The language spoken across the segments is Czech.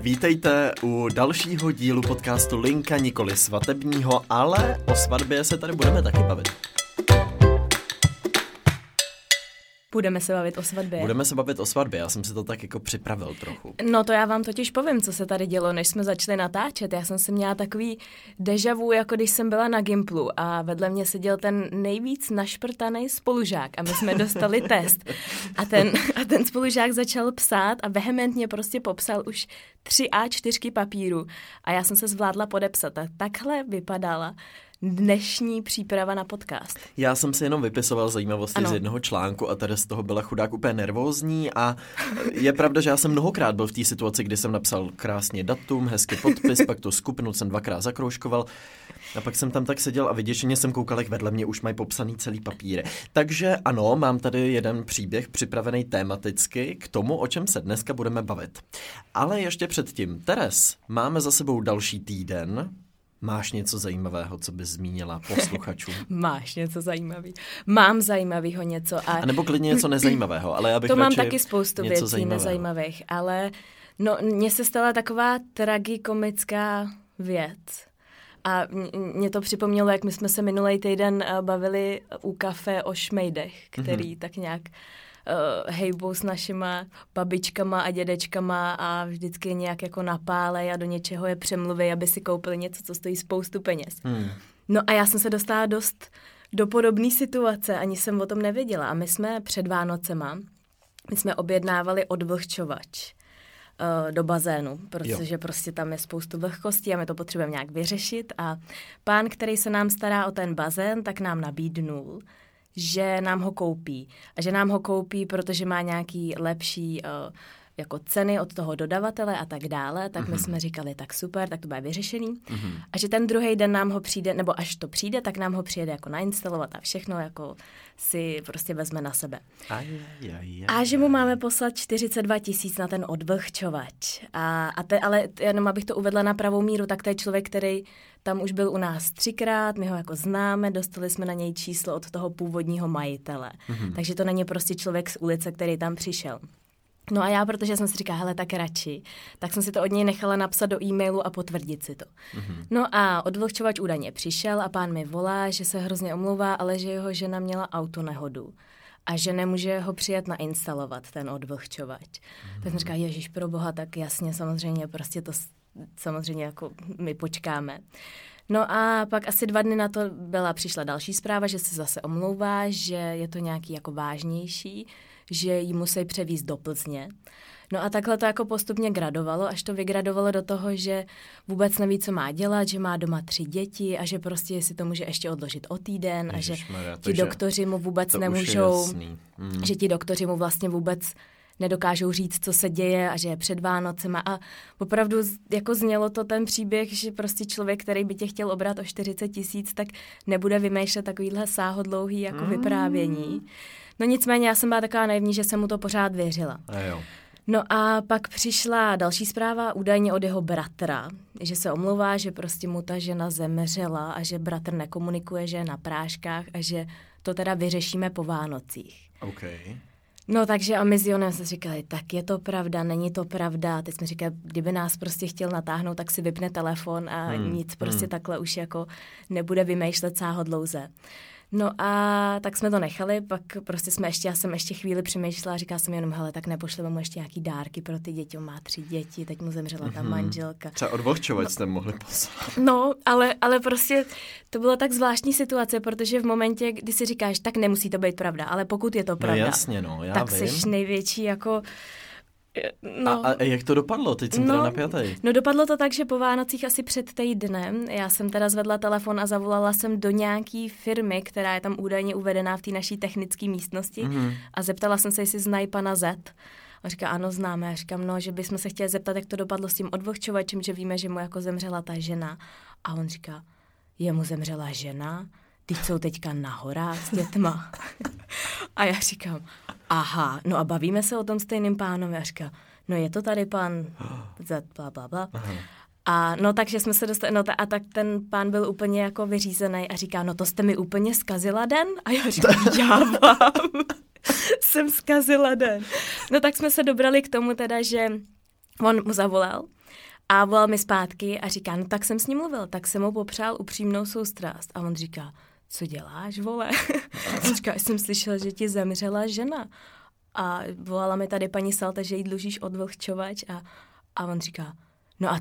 Vítejte u dalšího dílu podcastu Linka, nikoli svatebního, ale o svatbě se tady budeme taky bavit. Budeme se bavit o svatbě. Budeme se bavit o svatbě, já jsem si to tak jako připravil trochu. No to já vám totiž povím, co se tady dělo, než jsme začali natáčet. Já jsem si měla takový deja vu, jako když jsem byla na Gimplu a vedle mě seděl ten nejvíc našprtaný spolužák a my jsme dostali test. A ten spolužák začal psát a vehementně prostě popsal už 3 A4 papíru a já jsem se zvládla podepsat a takhle vypadala dnešní příprava na podcast. Já jsem si jenom vypisoval zajímavosti z jednoho článku a tady z toho byla chudák úplně nervózní a je pravda, že já jsem mnohokrát byl v té situaci, kdy jsem napsal krásně datum, hezký podpis, pak to skupinu jsem 2x zakroužkoval a pak jsem tam tak seděl a vyděšeně jsem koukal, jak vedle mě už mají popsaný celý papír. Takže ano, mám tady jeden příběh připravený tematicky k tomu, o čem se dneska budeme bavit. Ale ještě předtím, Teres, máme za sebou další týden. Máš něco zajímavého, co bys zmínila posluchačům? Máš něco zajímavého. Mám zajímavého něco. A nebo klidně něco nezajímavého. Ale já bych to mám taky spoustu věcí nezajímavých. Ale no, mně se stala taková tragikomická věc. A mě to připomnělo, jak my jsme se minulý týden bavili u kafe o šmejdech, který tak nějak hejbou s našima babičkama a dědečkama a vždycky nějak jako napálej a do něčeho je přemluvej, aby si koupili něco, co stojí spoustu peněz. No a já jsem se dostala dost do podobné situace, ani jsem o tom nevěděla. A my jsme před Vánocema, my jsme objednávali odvlhčovač do bazénu, protože prostě tam je spoustu vlhkostí a my to potřebujeme nějak vyřešit. A pán, který se nám stará o ten bazén, tak nám nabídnul, že nám ho koupí. A že nám ho koupí, protože má nějaký lepší jako ceny od toho dodavatele a tak dále. Tak my jsme říkali, tak super, tak to bude vyřešený. A že ten druhý den nám ho přijde, nebo až to přijde, tak nám ho přijede jako nainstalovat a všechno jako si prostě vezme na sebe. A že mu máme poslat 42 000 na ten odvlhčovač. Ale jenom abych to uvedla na pravou míru, tak to je člověk, který tam už byl u nás 3x, my ho jako známe, dostali jsme na něj číslo od toho původního majitele. Takže to není prostě člověk z ulice, který tam přišel. No a já, protože jsem si říkala, hele, tak radši, tak jsem si to od něj nechala napsat do e-mailu a potvrdit si to. No a odvlhčovač údajně přišel a pán mi volá, že se hrozně omlouvá, ale že jeho žena měla autonehodu a že nemůže ho přijet nainstalovat, ten odvlhčovač. Tak jsem říkala, ježiš, pro boha, tak jasně, samozřejmě, prostě to samozřejmě jako my počkáme. No a pak asi 2 dny na to přišla další zpráva, že se zase omlouvá, že je to nějaký jako vážnější, že ji musí převízt do Plzně. No a takhle to jako postupně gradovalo, až to vygradovalo do toho, že vůbec neví, co má dělat, že má doma 3 děti a že prostě si to může ještě odložit o týden. Ježišmarja, a že ti doktoři mu vůbec nemůžou, že ti doktoři mu vlastně vůbec nedokážou říct, co se děje a že je před Vánocema. A opravdu jako znělo to ten příběh, že prostě člověk, který by tě chtěl obrat o 40 000, tak nebude vymýšlet takovýhle sáhodlouhý jako vyprávění. No nicméně já jsem byla taková naivní, že jsem mu to pořád věřila. No a pak přišla další zpráva údajně od jeho bratra, že se omlouvá, že prostě mu ta žena zemřela a že bratr nekomunikuje, že je na práškách a že to teda vyřešíme po Vánocích. No takže a my s Jonem jsme říkali, tak je to pravda, není to pravda. Teď jsme říkali, kdyby nás prostě chtěl natáhnout, tak si vypne telefon a nic prostě takhle už jako nebude vymýšlet sáhodlouze. No a tak jsme to nechali, pak prostě já jsem ještě chvíli přemýšlela, říkala jsem jenom, hele, tak nepošleme mu ještě nějaký dárky pro ty děti, on má 3 děti, teď mu zemřela ta manželka. Třeba odvlhčovač jste mohli poslat. No, ale prostě to byla tak zvláštní situace, protože v momentě, kdy si říkáš, tak nemusí to být pravda, ale pokud je to pravda, tak jsi největší jako... A jak to dopadlo? Teď jsem teda napjatej. No dopadlo to tak, že po Vánocích asi před týdnem, já jsem teda zvedla telefon a zavolala jsem do nějaký firmy, která je tam údajně uvedená v té naší technické místnosti a zeptala jsem se, jestli znají pana Z. A říká, ano, známe. A říkám, no, že bychom se chtěli zeptat, jak to dopadlo s tím odvlhčovačem, že víme, že mu jako zemřela ta žena. A on říká, jemu zemřela žena? Teď jsou teďka na horách s dětma. A já říkám, aha, no a bavíme se o tom stejným pánem. Já říkám, no je to tady pan Z, bla, bla, bla. A no takže jsme se dostali, no a tak ten pán byl úplně jako vyřízený a říká, no to jste mi úplně zkazila den? A já říkám, já vám jsem zkazila den. No tak jsme se dobrali k tomu teda, že on mu zavolal a volal mi zpátky a říká, no tak jsem s ním mluvil, tak jsem mu popřál upřímnou soustrast. A on říká, co děláš, vole? On říká, jsem slyšel, že ti zemřela žena. A volala mi tady paní Salta, že jí dlužíš odvlhčovač a on říká, no a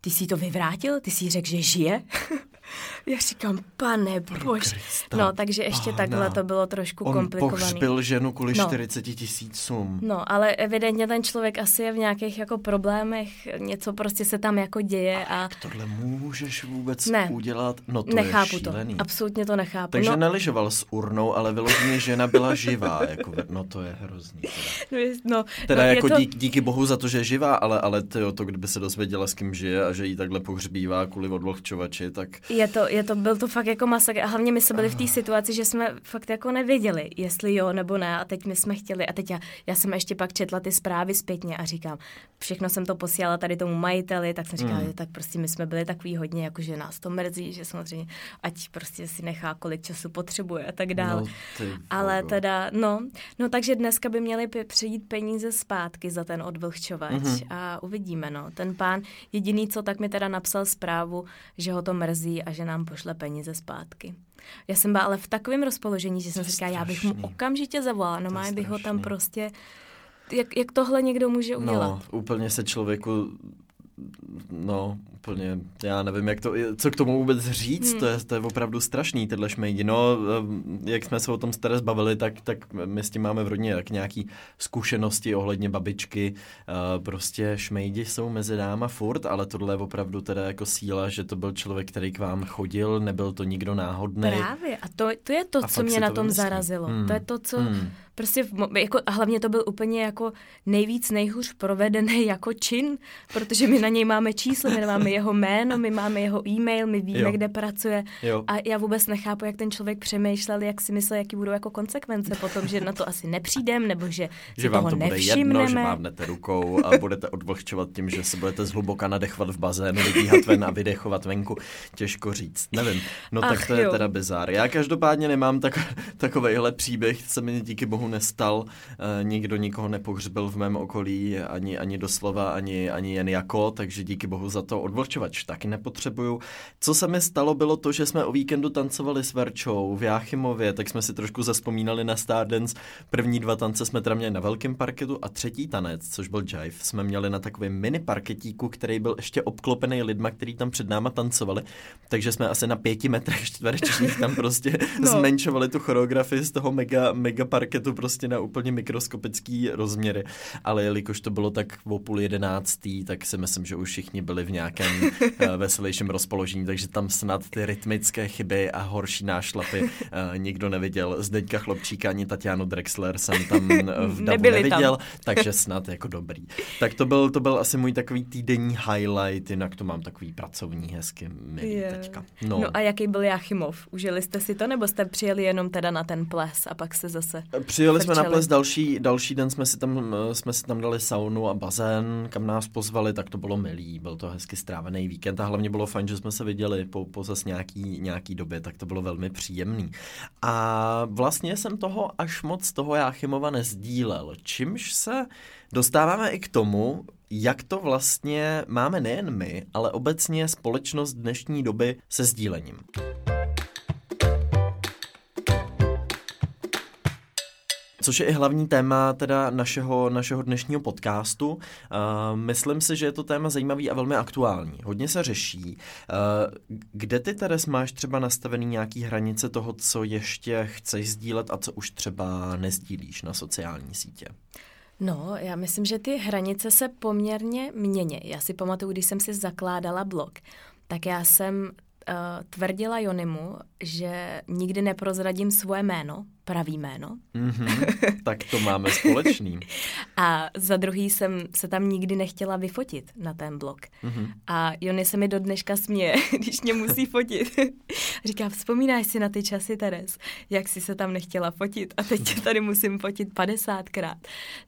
ty jsi to vyvrátil? Ty jsi řekl, že žije? Já říkám, pane bože. No, takže ještě takhle to bylo trošku komplikované. On pohřbil ženu kvůli 40 000. No, ale evidentně ten člověk asi je v nějakých jako problémech, něco prostě se tam jako děje. A tohle můžeš vůbec udělat? No to nechápu, je šílený. To, absolutně to nechápu. Takže neližoval s urnou, ale vyloženě žena byla živá. Jako, no to je hrozný. Teda, díky bohu za to, že je živá, ale to, kdyby se dozvěděla, s kým žije a že jí takhle pohřbívá kvůli odvlhčovači, tak... Byl to fakt jako masakr a hlavně my jsme byli v té situaci, že jsme fakt jako nevěděli, jestli jo nebo ne a teď my jsme chtěli a teď já jsem ještě pak četla ty zprávy zpětně a říkám, všechno jsem to posílala tady tomu majiteli, tak jsem říkala, že tak prostě my jsme byli takový hodně, jako že nás to mrzí, že samozřejmě ať prostě si nechá, kolik času potřebuje a tak dále. Ale takže dneska by měli přijít peníze zpátky za ten odvlhčovač a uvidíme, no. Ten pán jediný, co tak mi teda napsal zprávu, že ho to mrzí a že nám pošle peníze zpátky. Já jsem byla ale v takovém rozpoložení, že jsem si říkala, já bych mu okamžitě zavolala, no má bych ho tam prostě... Jak tohle někdo může udělat? No, úplně se člověku... No, úplně, já nevím, jak to, co k tomu vůbec říct, to je opravdu strašný, tyhle šmejdi. No, jak jsme se o tom staré zbavili, tak my s tím máme v rodině tak nějaký zkušenosti ohledně babičky. Prostě šmejdi jsou mezi náma furt, ale tohle je opravdu teda jako síla, že to byl člověk, který k vám chodil, nebyl to nikdo náhodný. Právě, a to je to, co mě na tom zarazilo. To je to, co... Prostě jako, a hlavně to byl úplně jako nejhůř provedený jako čin, protože my na něj máme číslo, my máme jeho jméno, my máme jeho e-mail, my víme, kde pracuje. Jo. A já vůbec nechápu, jak ten člověk přemýšlel, jak si myslel, jaký budou jako konsekvence potom, že na to asi nepřijdem, nebo že vám to bude jedno, že mávnete rukou a budete odvlhčovat tím, že se budete zhluboka nadechovat v bazénu, vydíhat ven a vydechovat venku. Těžko říct, nevím. No tak to je teda bizár. Já každopádně nemám takovejhle příběh, se mi díky bohu nestal, nikdo nikoho nepohřbil v mém okolí, ani doslova, ani jen jako, takže díky bohu za to, odvlčovač taky nepotřebuju. Co se mi stalo, bylo to, že jsme o víkendu tancovali s Verčou v Jáchymově, tak jsme si trošku zaspomínali na Stardance, první 2 tance jsme teda měli na velkém parketu a 3. tanec, což byl jive, jsme měli na takovém mini parketíku, který byl ještě obklopený lidma, který tam před náma tancovali, takže jsme asi na 5 metrech čtverečních tam prostě zmenšovali tu choreografii z toho mega parketu prostě na úplně mikroskopický rozměry, ale jelikož to bylo tak o 10:30, tak si myslím, že už všichni byli v nějakém veselějším rozpoložení, takže tam snad ty rytmické chyby a horší nášlapy nikdo neviděl. Zdeňka Chlopčíka ani Tatiano Drexler jsem tam v davu neviděl, takže snad jako dobrý. Tak to byl asi můj takový týdenní highlight, jinak to mám takový pracovní hezky milý teďka. No a jaký byl Jáchymov? Užili jste si to, nebo jste přijeli jenom teda na ten ples a pak se zase... Přijeli jsme na ples, další den jsme si tam dali saunu a bazén, kam nás pozvali, tak to bylo milý, byl to hezky strávený víkend a hlavně bylo fajn, že jsme se viděli po zase nějaký době, tak to bylo velmi příjemný. A vlastně jsem toho až moc toho Jáchymova nezdílel, čímž se dostáváme i k tomu, jak to vlastně máme nejen my, ale obecně společnost dnešní doby se sdílením. Což je i hlavní téma teda našeho dnešního podcastu. Myslím si, že je to téma zajímavý a velmi aktuální. Hodně se řeší. Kde ty, Teres, máš třeba nastavený nějaký hranice toho, co ještě chceš sdílet a co už třeba nezdílíš na sociální sítě? No, já myslím, že ty hranice se poměrně mění. Já si pamatuju, když jsem si zakládala blog, tak já jsem tvrdila Jonimu, že nikdy neprozradím svoje jméno, pravý jméno. Mm-hmm, tak to máme společný. A za druhý jsem se tam nikdy nechtěla vyfotit na ten blog. Mm-hmm. A Joni se mi do dneška směje, když mě musí fotit. Říká, vzpomínáš si na ty časy, Teres, jak jsi se tam nechtěla fotit a teď tě tady musím fotit 50krát.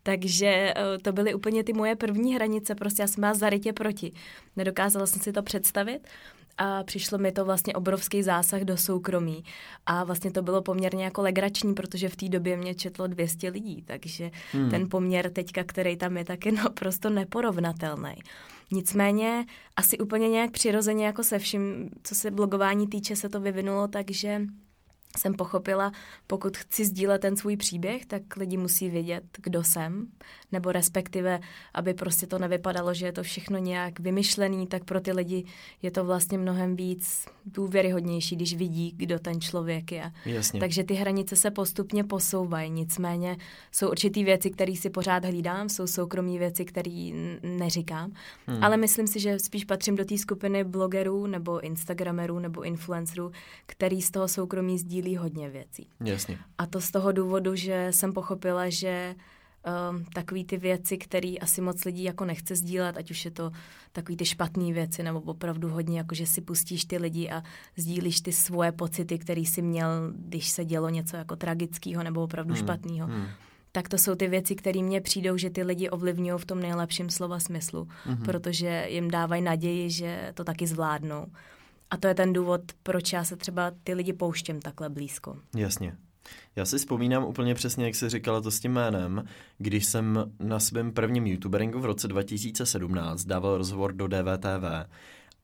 Takže to byly úplně ty moje první hranice, prostě já jsem byla zarytě proti. Nedokázala jsem si to představit. A přišlo mi to vlastně obrovský zásah do soukromí. A vlastně to bylo poměrně jako legrační, protože v té době mě četlo 200 lidí, takže ten poměr teďka, který tam je, tak je naprosto neporovnatelný. Nicméně asi úplně nějak přirozeně jako se vším, co se blogování týče, se to vyvinulo, takže jsem pochopila, pokud chci sdílet ten svůj příběh, tak lidi musí vědět, kdo jsem, nebo respektive, aby prostě to nevypadalo, že je to všechno nějak vymyšlený, tak pro ty lidi je to vlastně mnohem víc důvěryhodnější, když vidí, kdo ten člověk je. Jasně. Takže ty hranice se postupně posouvají, nicméně jsou určitý věci, které si pořád hlídám, jsou soukromí věci, které neříkám, ale myslím si, že spíš patřím do té skupiny blogerů, nebo instagramerů, nebo influencerů, který z toho soukromí sdílí hodně věcí. Jasně. A to z toho důvodu, že jsem pochopila, že takový ty věci, které asi moc lidí jako nechce sdílet, ať už je to takový ty špatné věci, nebo opravdu hodně, jako že si pustíš ty lidi a sdílíš ty svoje pocity, které jsi měl, když se dělo něco jako tragického nebo opravdu špatného. Tak to jsou ty věci, které mně přijdou, že ty lidi ovlivňují v tom nejlepším slova smyslu, protože jim dávají naději, že to taky zvládnou. A to je ten důvod, proč já se třeba ty lidi pouštím takhle blízko. Jasně. Já si vzpomínám úplně přesně, jak jsi říkala to s tím jménem, když jsem na svém prvním youtuberingu v roce 2017 dával rozhovor do DVTV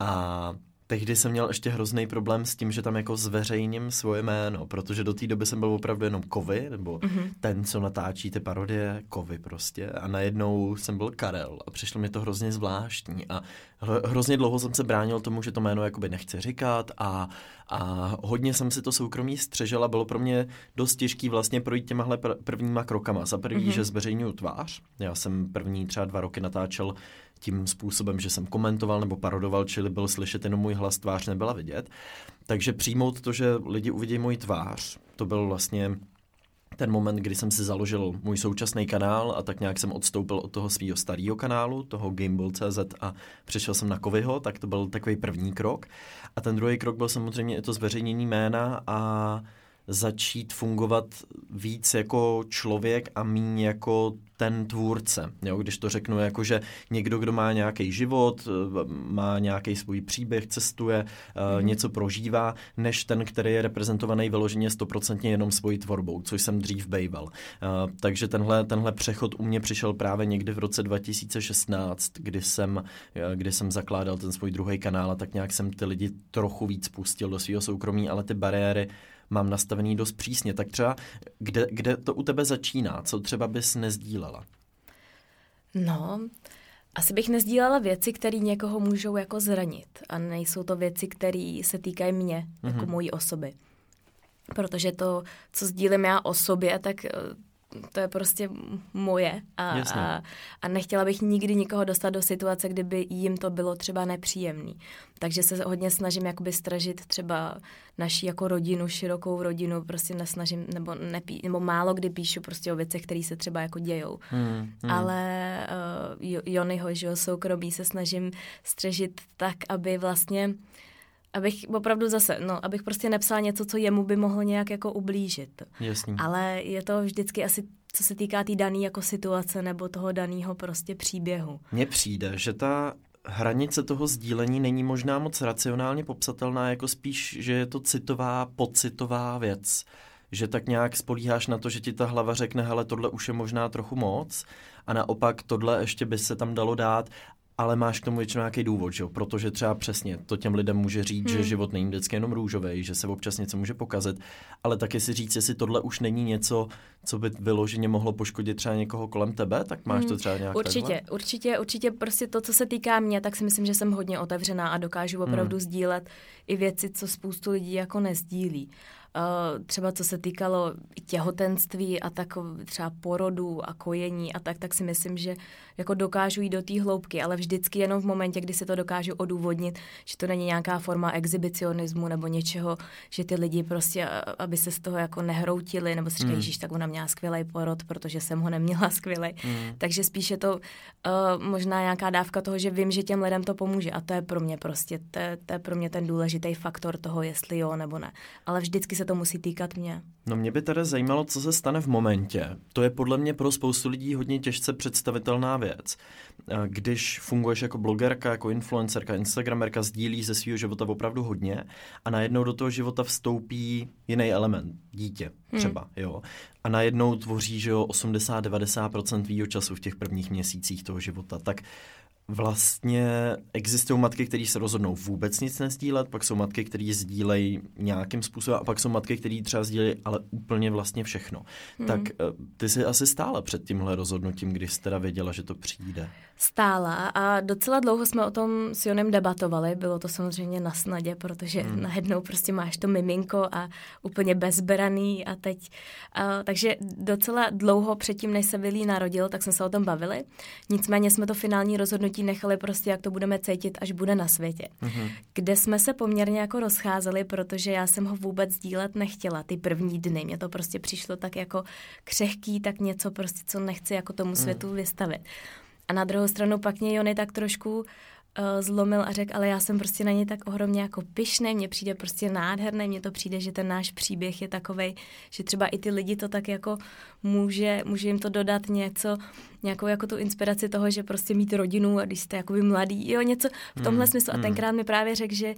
a tehdy jsem měl ještě hrozný problém s tím, že tam jako zveřejním svoje jméno, protože do té doby jsem byl opravdu jenom Kovy, nebo ten, co natáčí ty parodie, Kovy prostě. A najednou jsem byl Karel a přišlo mi to hrozně zvláštní. A hrozně dlouho jsem se bránil tomu, že to jméno jakoby nechci říkat a hodně jsem si to soukromí střežel a bylo pro mě dost těžký vlastně projít těmahle prvníma krokama. Za první, že zveřejňuju tvář. Já jsem první třeba 2 roky natáčel tím způsobem, že jsem komentoval nebo parodoval, čili byl slyšet jenom můj hlas, tvář nebyla vidět. Takže přijmout to, že lidi uvidí moji tvář, to byl vlastně ten moment, kdy jsem si založil můj současný kanál a tak nějak jsem odstoupil od toho svýho starého kanálu, toho Gameball.cz a přešel jsem na Kovyho, tak to byl takový první krok. A ten druhý krok byl samozřejmě i to zveřejnění jména a začít fungovat víc jako člověk a míň jako ten tvůrce. Jo? Když to řeknu jako, že někdo, kdo má nějaký život, má nějaký svůj příběh, cestuje, něco prožívá, než ten, který je reprezentovaný vyloženě 100% jenom svojí tvorbou, což jsem dřív bejval. Takže tenhle přechod u mě přišel právě někdy v roce 2016, kdy jsem zakládal ten svůj druhý kanál a tak nějak jsem ty lidi trochu víc pustil do svého soukromí, ale ty bariéry mám nastavený dost přísně. Tak třeba, kde to u tebe začíná? Co třeba bys nezdílela? No, asi bych nezdílela věci, které někoho můžou jako zranit. A nejsou to věci, které se týkají mě, jako mojí osoby. Protože to, co sdílím já o sobě, tak to je prostě moje. A nechtěla bych nikdy nikoho dostat do situace, kdyby jim to bylo třeba nepříjemný. Takže se hodně snažím jakoby stražit třeba naši jako rodinu, širokou rodinu, prostě nesnažím, nebo málo kdy píšu prostě o věcech, které se třeba jako dějou. Ale Jonyho, že jo, soukromí se snažím stražit tak, aby vlastně abych opravdu zase, abych prostě nepsala něco, co jemu by mohlo nějak jako ublížit. Jasný. Ale je to vždycky asi, co se týká té dané jako situace nebo toho daného prostě příběhu. Mně přijde, že ta hranice toho sdílení není možná moc racionálně popsatelná, jako spíš, že je to citová, pocitová věc. Že tak nějak spolíháš na to, že ti ta hlava řekne, hele, tohle už je možná trochu moc a naopak tohle ještě by se tam dalo dát, ale máš k tomu většinou nějaký důvod, že jo? Protože třeba přesně to těm lidem může říct, že život není vždycky jenom růžový, že se občas něco může pokazit, ale taky si říct, jestli tohle už není něco, co by vyloženě mohlo poškodit třeba někoho kolem tebe, tak máš to třeba nějak Určitě prostě to, co se týká mě, tak si myslím, že jsem hodně otevřená a dokážu opravdu sdílet i věci, co spoustu lidí jako nezdílí. třeba co se týkalo těhotenství a takové třeba porodu a kojení a tak si myslím, že jako dokážu jít do té hloubky, ale vždycky jenom v momentě, kdy se to dokážu odůvodnit, že to není nějaká forma exhibicionismu nebo něčeho, že ty lidi prostě, aby se z toho jako nehroutili, nebo si říkají, ježíš, tak ona měla skvělej porod, protože jsem ho neměla skvělej. Takže spíše to možná nějaká dávka toho, že vím, že těm lidem to pomůže a to je pro mě prostě, to je pro mě ten důležitý faktor toho, jestli jo nebo ne. Ale vždycky se to musí týkat mě. No mě by teda zajímalo, co se stane v momentě. To je podle mě pro spoustu lidí hodně těžce představitelná věc. Když funguješ jako blogerka, jako influencerka, instagramerka, sdílíš ze svýho života opravdu hodně a najednou do toho života vstoupí jiný element, dítě třeba, jo. A najednou tvoří, že jo, 80-90% tvýho času v těch prvních měsících toho života. Tak vlastně existují matky, které se rozhodnou vůbec nic nesdílet, pak jsou matky, které sdílejí nějakým způsobem a pak jsou matky, které třeba sdílejí ale úplně vlastně všechno. Tak ty jsi asi stála před tímhle rozhodnutím, když jsi teda věděla, že to přijde. Stála a docela dlouho jsme o tom s Jonem debatovali, bylo to samozřejmě na snadě, protože najednou prostě máš to miminko a úplně bezbraný a teď. Takže docela dlouho předtím, než se Vilí narodil, tak jsme se o tom bavili. Nicméně jsme to finální rozhodnutí nechali prostě, jak to budeme cítit, až bude na světě. Kde jsme se poměrně jako rozcházeli, protože já jsem ho vůbec sdílet nechtěla ty první dny. Mně to prostě přišlo tak jako křehký, tak něco prostě, co nechci jako tomu světu vystavit. A na druhou stranu pak mě Jony tak trošku zlomil a řekl, ale já jsem prostě na něj tak ohromně jako pyšný, mně přijde prostě nádherný, mně to přijde, že ten náš příběh je takovej, že třeba i ty lidi to tak jako může jim to dodat něco, nějakou jako tu inspiraci toho, že prostě mít rodinu a když jste jakoby mladý, jo, něco v tomhle smyslu. A tenkrát mi právě řekl, že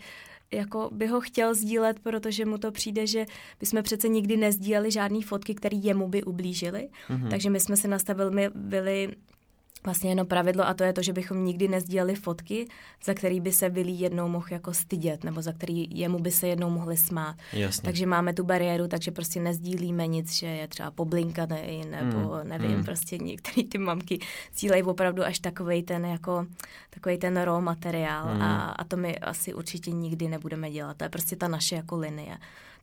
jako by ho chtěl sdílet, protože mu to přijde, že bychom přece nikdy nezdíleli žádný fotky, které jemu by ublížily. Takže my jsme se nastavili vlastně jenom pravidlo a to je to, že bychom nikdy nesdíleli fotky, za který by se Vilí jednou mohl jako stydět, nebo za který jemu by se jednou mohli smát. Jasně. Takže máme tu bariéru, takže prostě nezdílíme nic, že je třeba poblinkaný, nebo nevím, prostě některý ty mamky cílejí opravdu až takovej ten raw materiál a to my asi určitě nikdy nebudeme dělat. To je prostě ta naše jako linie.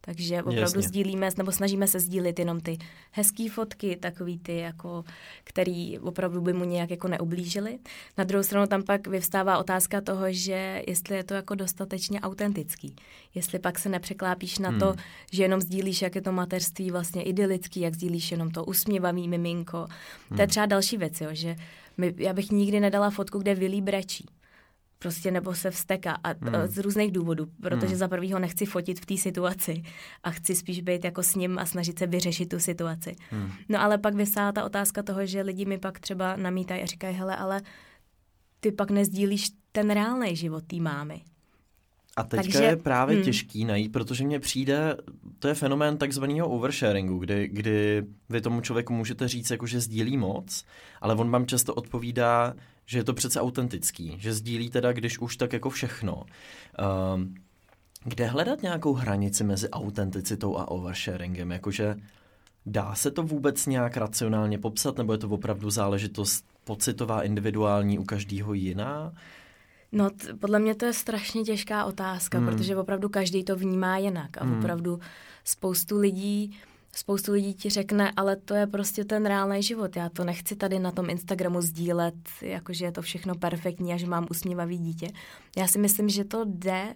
Takže opravdu sdílíme, nebo snažíme se sdílit jenom ty hezký fotky, takový ty, jako, který opravdu by mu nějak jako neublížily. Na druhou stranu tam pak vyvstává otázka toho, že jestli je to jako dostatečně autentický. Jestli pak se nepřeklápíš na to, že jenom sdílíš, jak je to mateřství vlastně idylický, jak sdílíš jenom to usměvavý miminko. To je třeba další věc, jo, že já bych nikdy nedala fotku, kde Vilí brečí. Prostě nebo se vzteká a z různých důvodů, protože za prvýho nechci fotit v té situaci a chci spíš být jako s ním a snažit se vyřešit tu situaci. No ale pak vysává ta otázka toho, že lidi mi pak třeba namítají a říkají, hele, ale ty pak nezdílíš ten reálný život té mámy. A teďka je právě těžký najít, protože mně přijde, to je fenomén takzvaného oversharingu, kdy vy tomu člověku můžete říct, jako, že sdílí moc, ale on vám často odpovídá, že je to přece autentický, že sdílí teda, když už tak jako všechno. Kde hledat nějakou hranici mezi autenticitou a oversharingem? Jakože dá se to vůbec nějak racionálně popsat, nebo je to opravdu záležitost pocitová, individuální, u každého jiná? No, podle mě to je strašně těžká otázka, protože opravdu každý to vnímá jinak a opravdu spoustu lidí ti řekne, ale to je prostě ten reálný život. Já to nechci tady na tom Instagramu sdílet, jakože je to všechno perfektní a že mám usmívavý dítě. Já si myslím, že to jde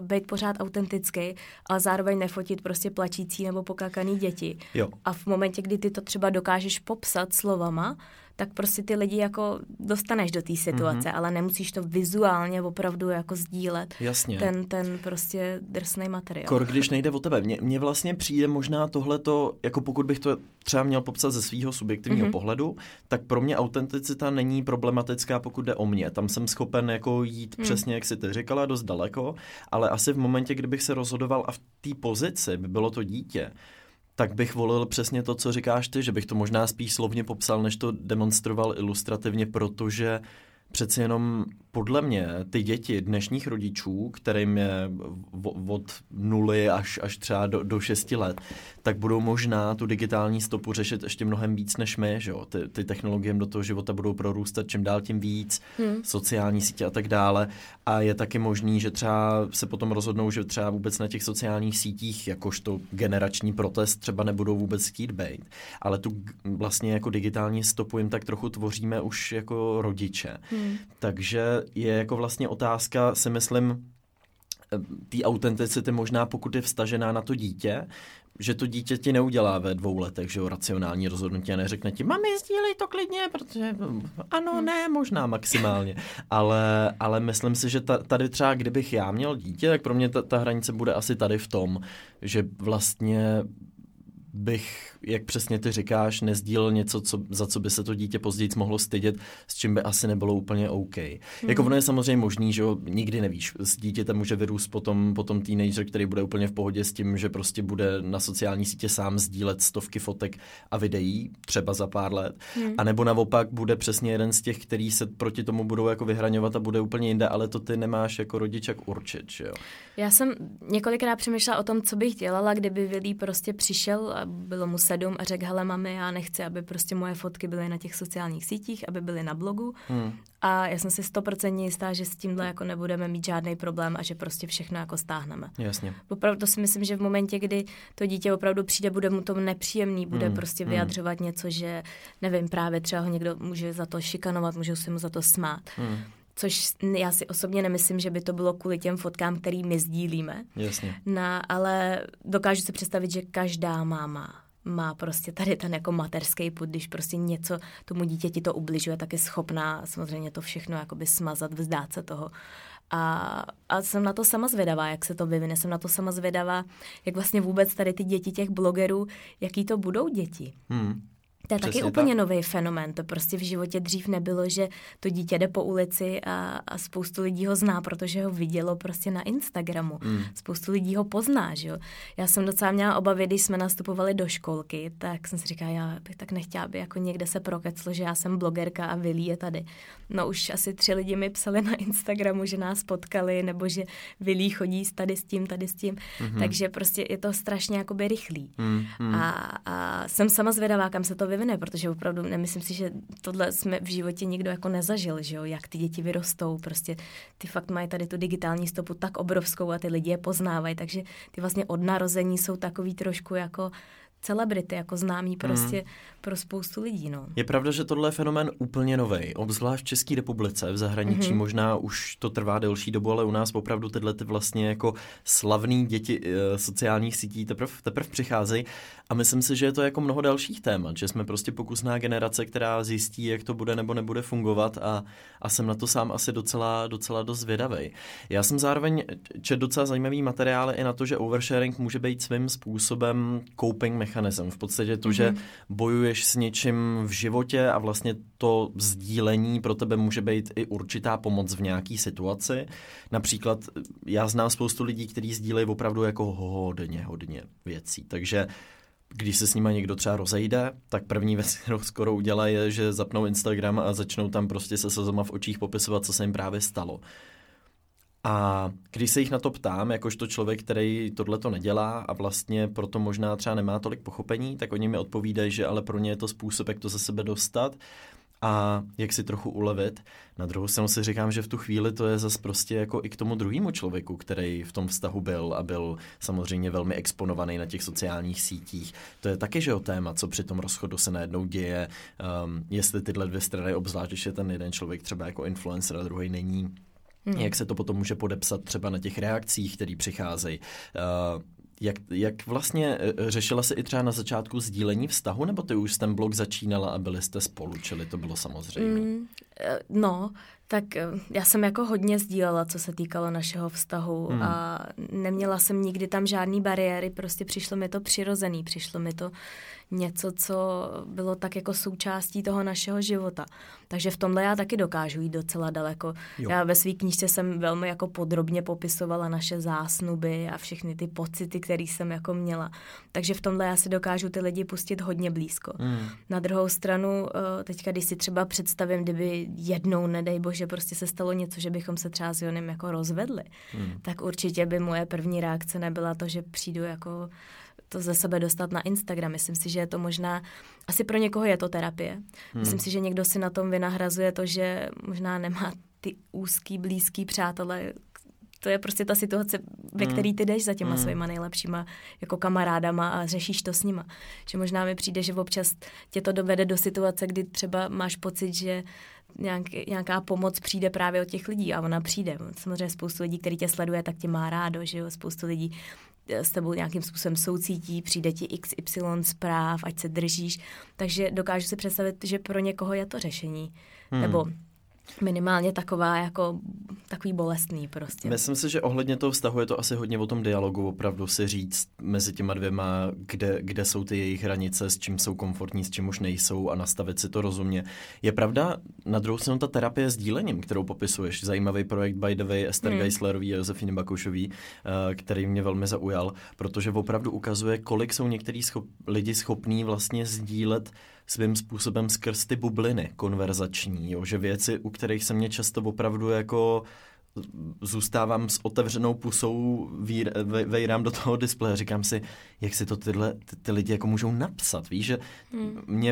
být pořád autentický, ale zároveň nefotit prostě plačící nebo pokakaný děti. Jo. A v momentě, kdy ty to třeba dokážeš popsat slovama, tak prostě ty lidi jako dostaneš do té situace, ale nemusíš to vizuálně opravdu jako sdílet. Jasně. Ten prostě drsnej materiál. Kor, když nejde o tebe. Mně vlastně přijde možná tohleto, jako pokud bych to třeba měl popsat ze svýho subjektivního pohledu, tak pro mě autenticita není problematická, pokud jde o mě. Tam jsem schopen jako jít přesně, jak jsi ty říkala, dost daleko, ale asi v momentě, kdybych se rozhodoval a v té pozici by bylo to dítě, tak bych volil přesně to, co říkáš ty, že bych to možná spíš slovně popsal, než to demonstroval ilustrativně, protože přeci jenom podle mě ty děti dnešních rodičů, kterým je od 0 až třeba do 6 let, tak budou možná tu digitální stopu řešit ještě mnohem víc než my, že jo? Ty technologie do toho života budou prorůstat čím dál tím víc, sociální sítě a tak dále. A je taky možný, že třeba se potom rozhodnou, že třeba vůbec na těch sociálních sítích jakožto generační protest třeba nebudou vůbec chtít být. Ale tu vlastně jako digitální stopu jim tak trochu tvoříme už jako rodiče. Takže je jako vlastně otázka, si myslím, té autenticity možná, pokud je vstažená na to dítě, že to dítě ti neudělá ve 2 letech, že jo, racionální rozhodnutí a neřekne ti, mami, sdílej to klidně, protože ano, ne, možná maximálně. Ale myslím si, že tady třeba, kdybych já měl dítě, tak pro mě ta hranice bude asi tady v tom, že vlastně bych, jak přesně ty říkáš, nezdílel něco, za co by se to dítě později mohlo stydět, s čím by asi nebylo úplně OK. Jako ono je samozřejmě možný, že jo, nikdy nevíš. S dítětem může vyrůst potom teenager, který bude úplně v pohodě s tím, že prostě bude na sociální sítě sám sdílet stovky fotek a videí, třeba za pár let. A nebo naopak bude přesně jeden z těch, který se proti tomu budou jako vyhraňovat a bude úplně jinde, ale to ty nemáš jako rodiček určit, že jo. Já jsem několikrát přemýšlela o tom, co bych dělala, kdyby Vilí prostě přišel a bylo mu 7 a řekl, hele mami, já nechci, aby prostě moje fotky byly na těch sociálních sítích, aby byly na blogu. A já jsem si 100% jistá, že s tímhle jako nebudeme mít žádný problém a že prostě všechno jako stáhneme. Jasně. Opravdu si myslím, že v momentě, kdy to dítě opravdu přijde, bude mu to nepříjemný, bude prostě vyjadřovat něco, že nevím, právě třeba ho někdo může za to šikanovat, může se mu za to smát. Což já si osobně nemyslím, že by to bylo kvůli těm fotkám, který my sdílíme. Jasně. Ale dokážu si představit, že každá máma má prostě tady ten jako materský pud, když prostě něco tomu dítěti to ubližuje, tak je schopná samozřejmě to všechno jakoby smazat, vzdát se toho. A jsem na to sama zvědavá, jak se to vyvine. Jsem na to sama zvědavá, jak vlastně vůbec tady ty děti těch blogerů, jaký to budou děti. To je přesně taky úplně nový fenomén. To prostě v životě dřív nebylo, že to dítě jde po ulici a spoustu lidí ho zná, protože ho vidělo prostě na Instagramu. Spoustu lidí ho pozná, že jo. Já jsem docela měla obavy, když jsme nastupovali do školky, tak jsem si říkala, já bych tak nechtěla, aby jako někde se prokeclo, že já jsem blogerka a Vilí je tady. No už asi 3 lidi mi psali na Instagramu, že nás potkali, nebo že Vilí chodí tady s tím. Takže prostě je to strašně jakoby rychlý. A jsem sama zvědavá, kam se to vyvine, protože opravdu nemyslím si, že tohle jsme v životě nikdo jako nezažil, že jo, jak ty děti vyrostou, prostě ty fakt mají tady tu digitální stopu tak obrovskou a ty lidi je poznávají, takže ty vlastně od narození jsou takový trošku jako celebrity, jako známí prostě pro spoustu lidí, no. Je pravda, že tohle je fenomén úplně novej, obzvlášť v České republice, v zahraničí možná už to trvá delší dobu, ale u nás opravdu tyhle ty vlastně jako slavný děti sociálních sítí teprv přicházejí a myslím si, že je to jako mnoho dalších témat, že jsme prostě pokusná generace, která zjistí, jak to bude nebo nebude fungovat a jsem na to sám asi docela dost zvědavej. Já jsem zároveň četl docela zajímavý materiály i na to, že oversharing může být svým způsobem coping mechanism. V podstatě to, že bojuješ s něčím v životě a vlastně to sdílení pro tebe může být i určitá pomoc v nějaký situaci. Například já znám spoustu lidí, kteří sdílejí opravdu jako hodně věcí. Takže když se s nima někdo třeba rozejde, tak první věc, kterou skoro udělá, je, že zapnou Instagram a začnou tam prostě se slzama v očích popisovat, co se jim právě stalo. A když se jich na to ptám, jakožto člověk, který tohleto nedělá a vlastně proto možná třeba nemá tolik pochopení, tak oni mi odpovídají, že ale pro ně je to způsob, jak to ze sebe dostat a jak si trochu ulevit. Na druhou stranu si říkám, že v tu chvíli to je zas prostě jako i k tomu druhému člověku, který v tom vztahu byl a byl samozřejmě velmi exponovaný na těch sociálních sítích. To je taky, že jo, téma, co při tom rozchodu se najednou děje, jestli tyhle dvě strany, obzvlášť, když je ten jeden člověk třeba jako influencer a druhý není. Jak se to potom může podepsat třeba na těch reakcích, které přicházejí. Jak vlastně řešila se i třeba na začátku sdílení vztahu, nebo ty už ten blog začínala a byli jste spolu, čili to bylo samozřejmě? Tak já jsem jako hodně sdílela, co se týkalo našeho vztahu a neměla jsem nikdy tam žádný bariéry, prostě přišlo mi to přirozený, přišlo mi to něco, co bylo tak jako součástí toho našeho života. Takže v tomhle já taky dokážu jít docela daleko. Jo. Já ve své knížce jsem velmi jako podrobně popisovala naše zásnuby a všechny ty pocity, které jsem jako měla. Takže v tomhle já si dokážu ty lidi pustit hodně blízko. Na druhou stranu, teďka když si třeba představím, kdyby jednou, nedej bože, že prostě se stalo něco, že bychom se třeba s Jonem jako rozvedli, tak určitě by moje první reakce nebyla to, že přijdu jako to ze sebe dostat na Instagram. Myslím si, že je to možná, asi pro někoho je to terapie. Myslím si, že někdo si na tom vynahrazuje to, že možná nemá ty úzký, blízký přátelé. To je prostě ta situace, ve který ty jdeš za těma svýma nejlepšíma jako kamarádama a řešíš to s nima. Že možná mi přijde, že občas tě to dovede do situace, kdy třeba máš pocit, že nějaká pomoc přijde právě od těch lidí a ona přijde. Samozřejmě spoustu lidí, který tě sleduje, tak tě má rádo, že jo, spoustu lidí s tebou nějakým způsobem soucítí, přijde ti XY zpráv, ať se držíš. Takže dokážu si představit, že pro někoho je to řešení. Nebo minimálně takový bolestný prostě. Myslím si, že ohledně toho vztahu je to asi hodně o tom dialogu, opravdu si říct mezi těma dvěma, kde jsou ty jejich hranice, s čím jsou komfortní, s čím už nejsou a nastavit si to rozumně. Je pravda, na druhou stranu ta terapie s dílením, kterou popisuješ, zajímavý projekt by the way Ester Geislerový a Josefiny Bakoušový, který mě velmi zaujal, protože opravdu ukazuje, kolik jsou některý lidi schopní vlastně sdílet svým způsobem skrz ty bubliny konverzační, jo? Že věci, u kterých se mě často opravdu jako zůstávám s otevřenou pusou, vejrám do toho displeje, říkám si, jak si to ty lidi jako můžou napsat, víš, že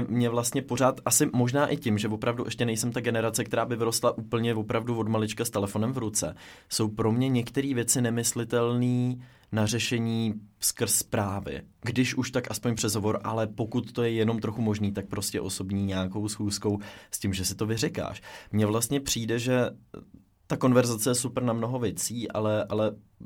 mě vlastně pořád, asi možná i tím, že opravdu ještě nejsem ta generace, která by vyrostla úplně opravdu od malička s telefonem v ruce, jsou pro mě některé věci nemyslitelné na řešení skrz zprávy. Když už, tak aspoň přes hovor, ale pokud to je jenom trochu možný, tak prostě osobní nějakou schůzkou s tím, že si to vyříkáš. Mně vlastně přijde, že ta konverzace je super na mnoho věcí, ale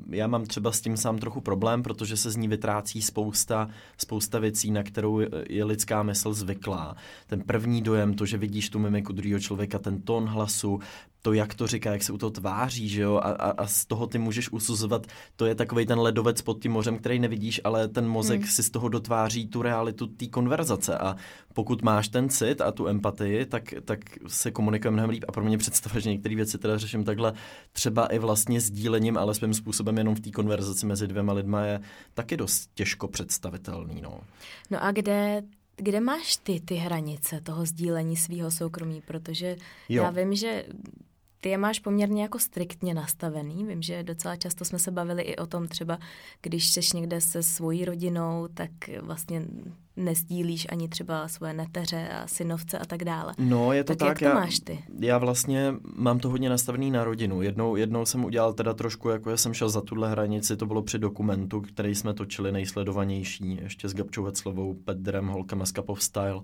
já mám třeba s tím sám trochu problém, protože se z ní vytrácí spousta věcí, na kterou je lidská mysl zvyklá. Ten první dojem, to, že vidíš tu mimiku druhého člověka, ten tón hlasu, to, jak to říká, jak se u toho tváří, že jo, a z toho ty můžeš usuzovat, to je takovej ten ledovec pod tím mořem, který nevidíš, ale ten mozek si z toho dotváří tu realitu té konverzace a pokud máš ten cit a tu empatii, tak se komunikuje mnohem líp a pro mě představa, že některé věci teda řeším takhle třeba i vlastně sdílením, ale svým způsobem jenom v té konverzaci mezi dvěma lidma je taky dost těžko představitelný, no. No a kde máš ty hranice toho sdílení svého soukromí, protože já vím, že ty je máš poměrně jako striktně nastavený. Vím, že docela často jsme se bavili i o tom třeba, když seš někde se svojí rodinou, tak vlastně nesdílíš ani třeba svoje neteře a synovce a tak dále. No, je to tak. Jak to máš ty? Já vlastně mám to hodně nastavený na rodinu. Jednou jsem udělal teda trošku, jako já jsem šel za tuhle hranici, to bylo při dokumentu, který jsme točili nejsledovanější, ještě s Gabčou Heclovou, Petrem Holkem z Cup of Style.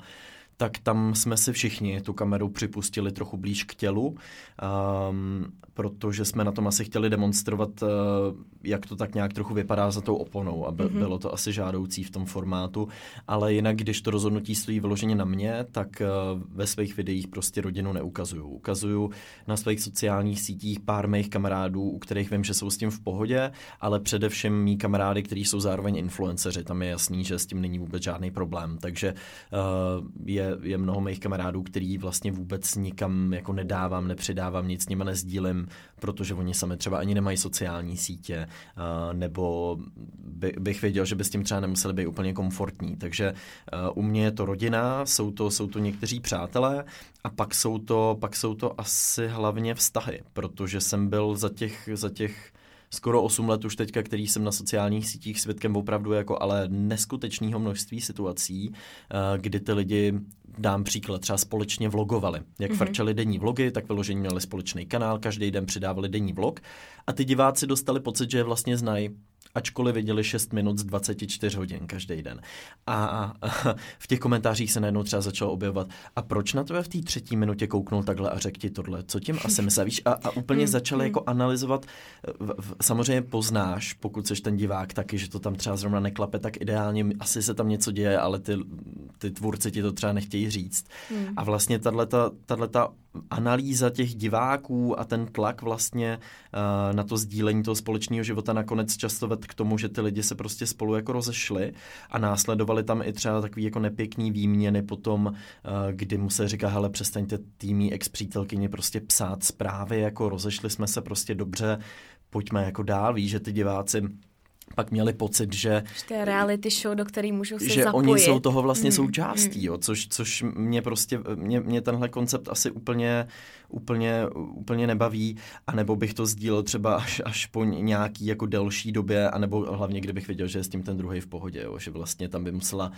Tak tam jsme si všichni tu kameru připustili trochu blíž k tělu, protože jsme na tom asi chtěli demonstrovat, jak to tak nějak trochu vypadá za tou oponou a bylo to asi žádoucí v tom formátu, ale jinak, když to rozhodnutí stojí vyloženě na mě, tak ve svých videích prostě rodinu neukazuju. Ukazuju na svých sociálních sítích pár mých kamarádů, u kterých vím, že jsou s tím v pohodě, ale především mý kamarády, kteří jsou zároveň influenceři, tam je jasný, že s tím není vůbec žádný problém, takže je mnoho mých kamarádů, který vlastně vůbec nikam jako nedávám, nepřidávám, nic s nimi nezdílím, protože oni sami třeba ani nemají sociální sítě, nebo bych věděl, že by s tím třeba nemuseli být úplně komfortní. Takže u mě je to rodina, jsou to někteří přátelé a pak jsou to asi hlavně vztahy, protože jsem byl za těch skoro 8 let už teďka, který jsem na sociálních sítích svědkem opravdu jako ale neskutečného množství situací, kdy ty lidi, dám příklad, třeba společně vlogovali. Jak frčeli denní vlogy, tak vyloženě měli společný kanál, každý den přidávali denní vlog a ty diváci dostali pocit, že je vlastně znají, ačkoliv viděli 6 minut z 24 hodin každý den. A v těch komentářích se najednou třeba začalo objevovat, a proč na tebe v té 3. minutě kouknul takhle a řekl ti tohle, co tím asi myslíš? A úplně začali jako analyzovat, samozřejmě poznáš, pokud seš ten divák taky, že to tam třeba zrovna neklape, tak ideálně asi se tam něco děje, ale ty tvůrci ti to třeba nechtějí říct. A vlastně tato analýza těch diváků a ten tlak vlastně na to sdílení toho společného života nakonec často ved k tomu, že ty lidi se prostě spolu jako rozešli a následovali tam i třeba takový jako nepěkný výměny potom, kdy mu se říká, hele, přestaňte týmí ex-přítelkyně prostě psát zprávy, jako rozešli jsme se prostě dobře, pojďme jako dál, víš, že ty diváci pak měli pocit, že... To reality show, do který můžou se zapojit. Že oni jsou toho vlastně součástí, jo, což mě prostě, mě tenhle koncept asi úplně nebaví, anebo bych to sdílel třeba až po nějaký jako delší době, anebo hlavně, kdybych věděl, že je s tím ten druhej v pohodě, jo, že vlastně tam by musela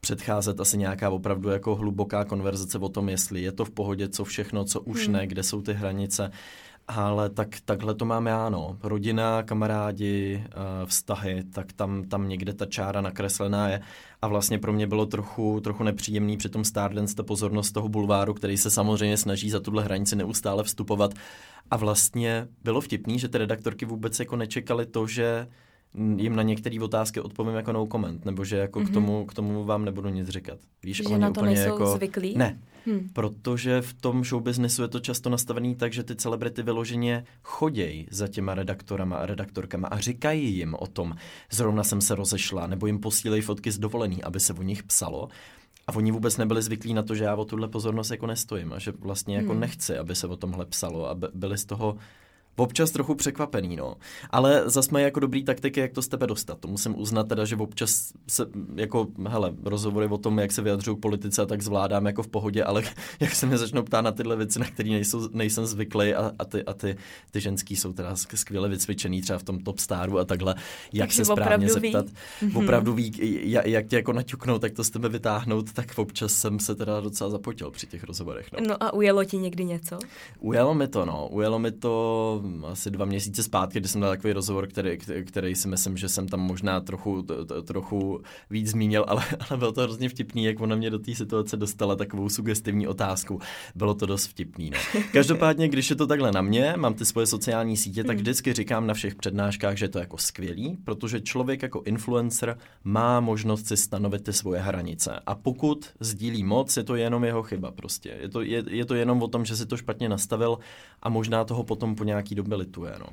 předcházet asi nějaká opravdu jako hluboká konverzace o tom, jestli je to v pohodě, co všechno, co už ne, kde jsou ty hranice. Ale takhle to mám já, no. Rodina, kamarádi, vztahy, tak tam někde ta čára nakreslená je. A vlastně pro mě bylo trochu nepříjemný při tom Stardance ta pozornost toho bulváru, který se samozřejmě snaží za tuhle hranici neustále vstupovat. A vlastně bylo vtipný, že ty redaktorky vůbec jako nečekaly to, že jim na některé otázky odpovím jako no comment, nebo že jako k tomu vám nebudu nic říkat. Víš, že oni na to úplně nejsou jako zvyklí? Ne, protože v tom showbiznesu je to často nastavený tak, že ty celebrity vyloženě chodějí za těma redaktorama a redaktorkama a říkají jim o tom, zrovna jsem se rozešla, nebo jim posílejí fotky z dovolený, aby se o nich psalo. A oni vůbec nebyli zvyklí na to, že já o tuhle pozornost jako nestojím a že vlastně jako nechci, aby se o tomhle psalo, aby byli z toho občas trochu překvapený, no. Ale zas mají jako dobrý taktiky, jak to z tebe dostat. To musím uznat teda, že občas se jako, hele, rozhovory o tom, jak se vyjadřuju k politice a tak zvládám jako v pohodě, ale jak se mě začnou ptát na tyhle věci, na které nejsem zvyklý a ty ženský jsou teda skvěle vycvičený třeba v tom Top Staru a takhle, jak takže se správně zeptat. Opravdu ví, jak tě jako naťuknout, tak to z tebe vytáhnout, tak občas jsem se teda docela zapotil při těch rozhovorech, no. No a ujelo ti někdy něco? Ujelo mi to asi 2 měsíce zpátky, kdy jsem dal takový rozhovor, který si myslím, že jsem tam možná trochu víc zmínil, ale bylo to hrozně vtipný, jak ona mě do té situace dostala takovou sugestivní otázku. Bylo to dost vtipný, no. Každopádně, když je to takhle na mě, mám ty svoje sociální sítě, tak vždycky říkám na všech přednáškách, že to je jako skvělý, protože člověk jako influencer má možnost si stanovit ty svoje hranice. A pokud sdílí moc, je to jenom jeho chyba prostě. Je to jenom o tom, že si to špatně nastavil a možná toho potom po nějaký době lituje, no.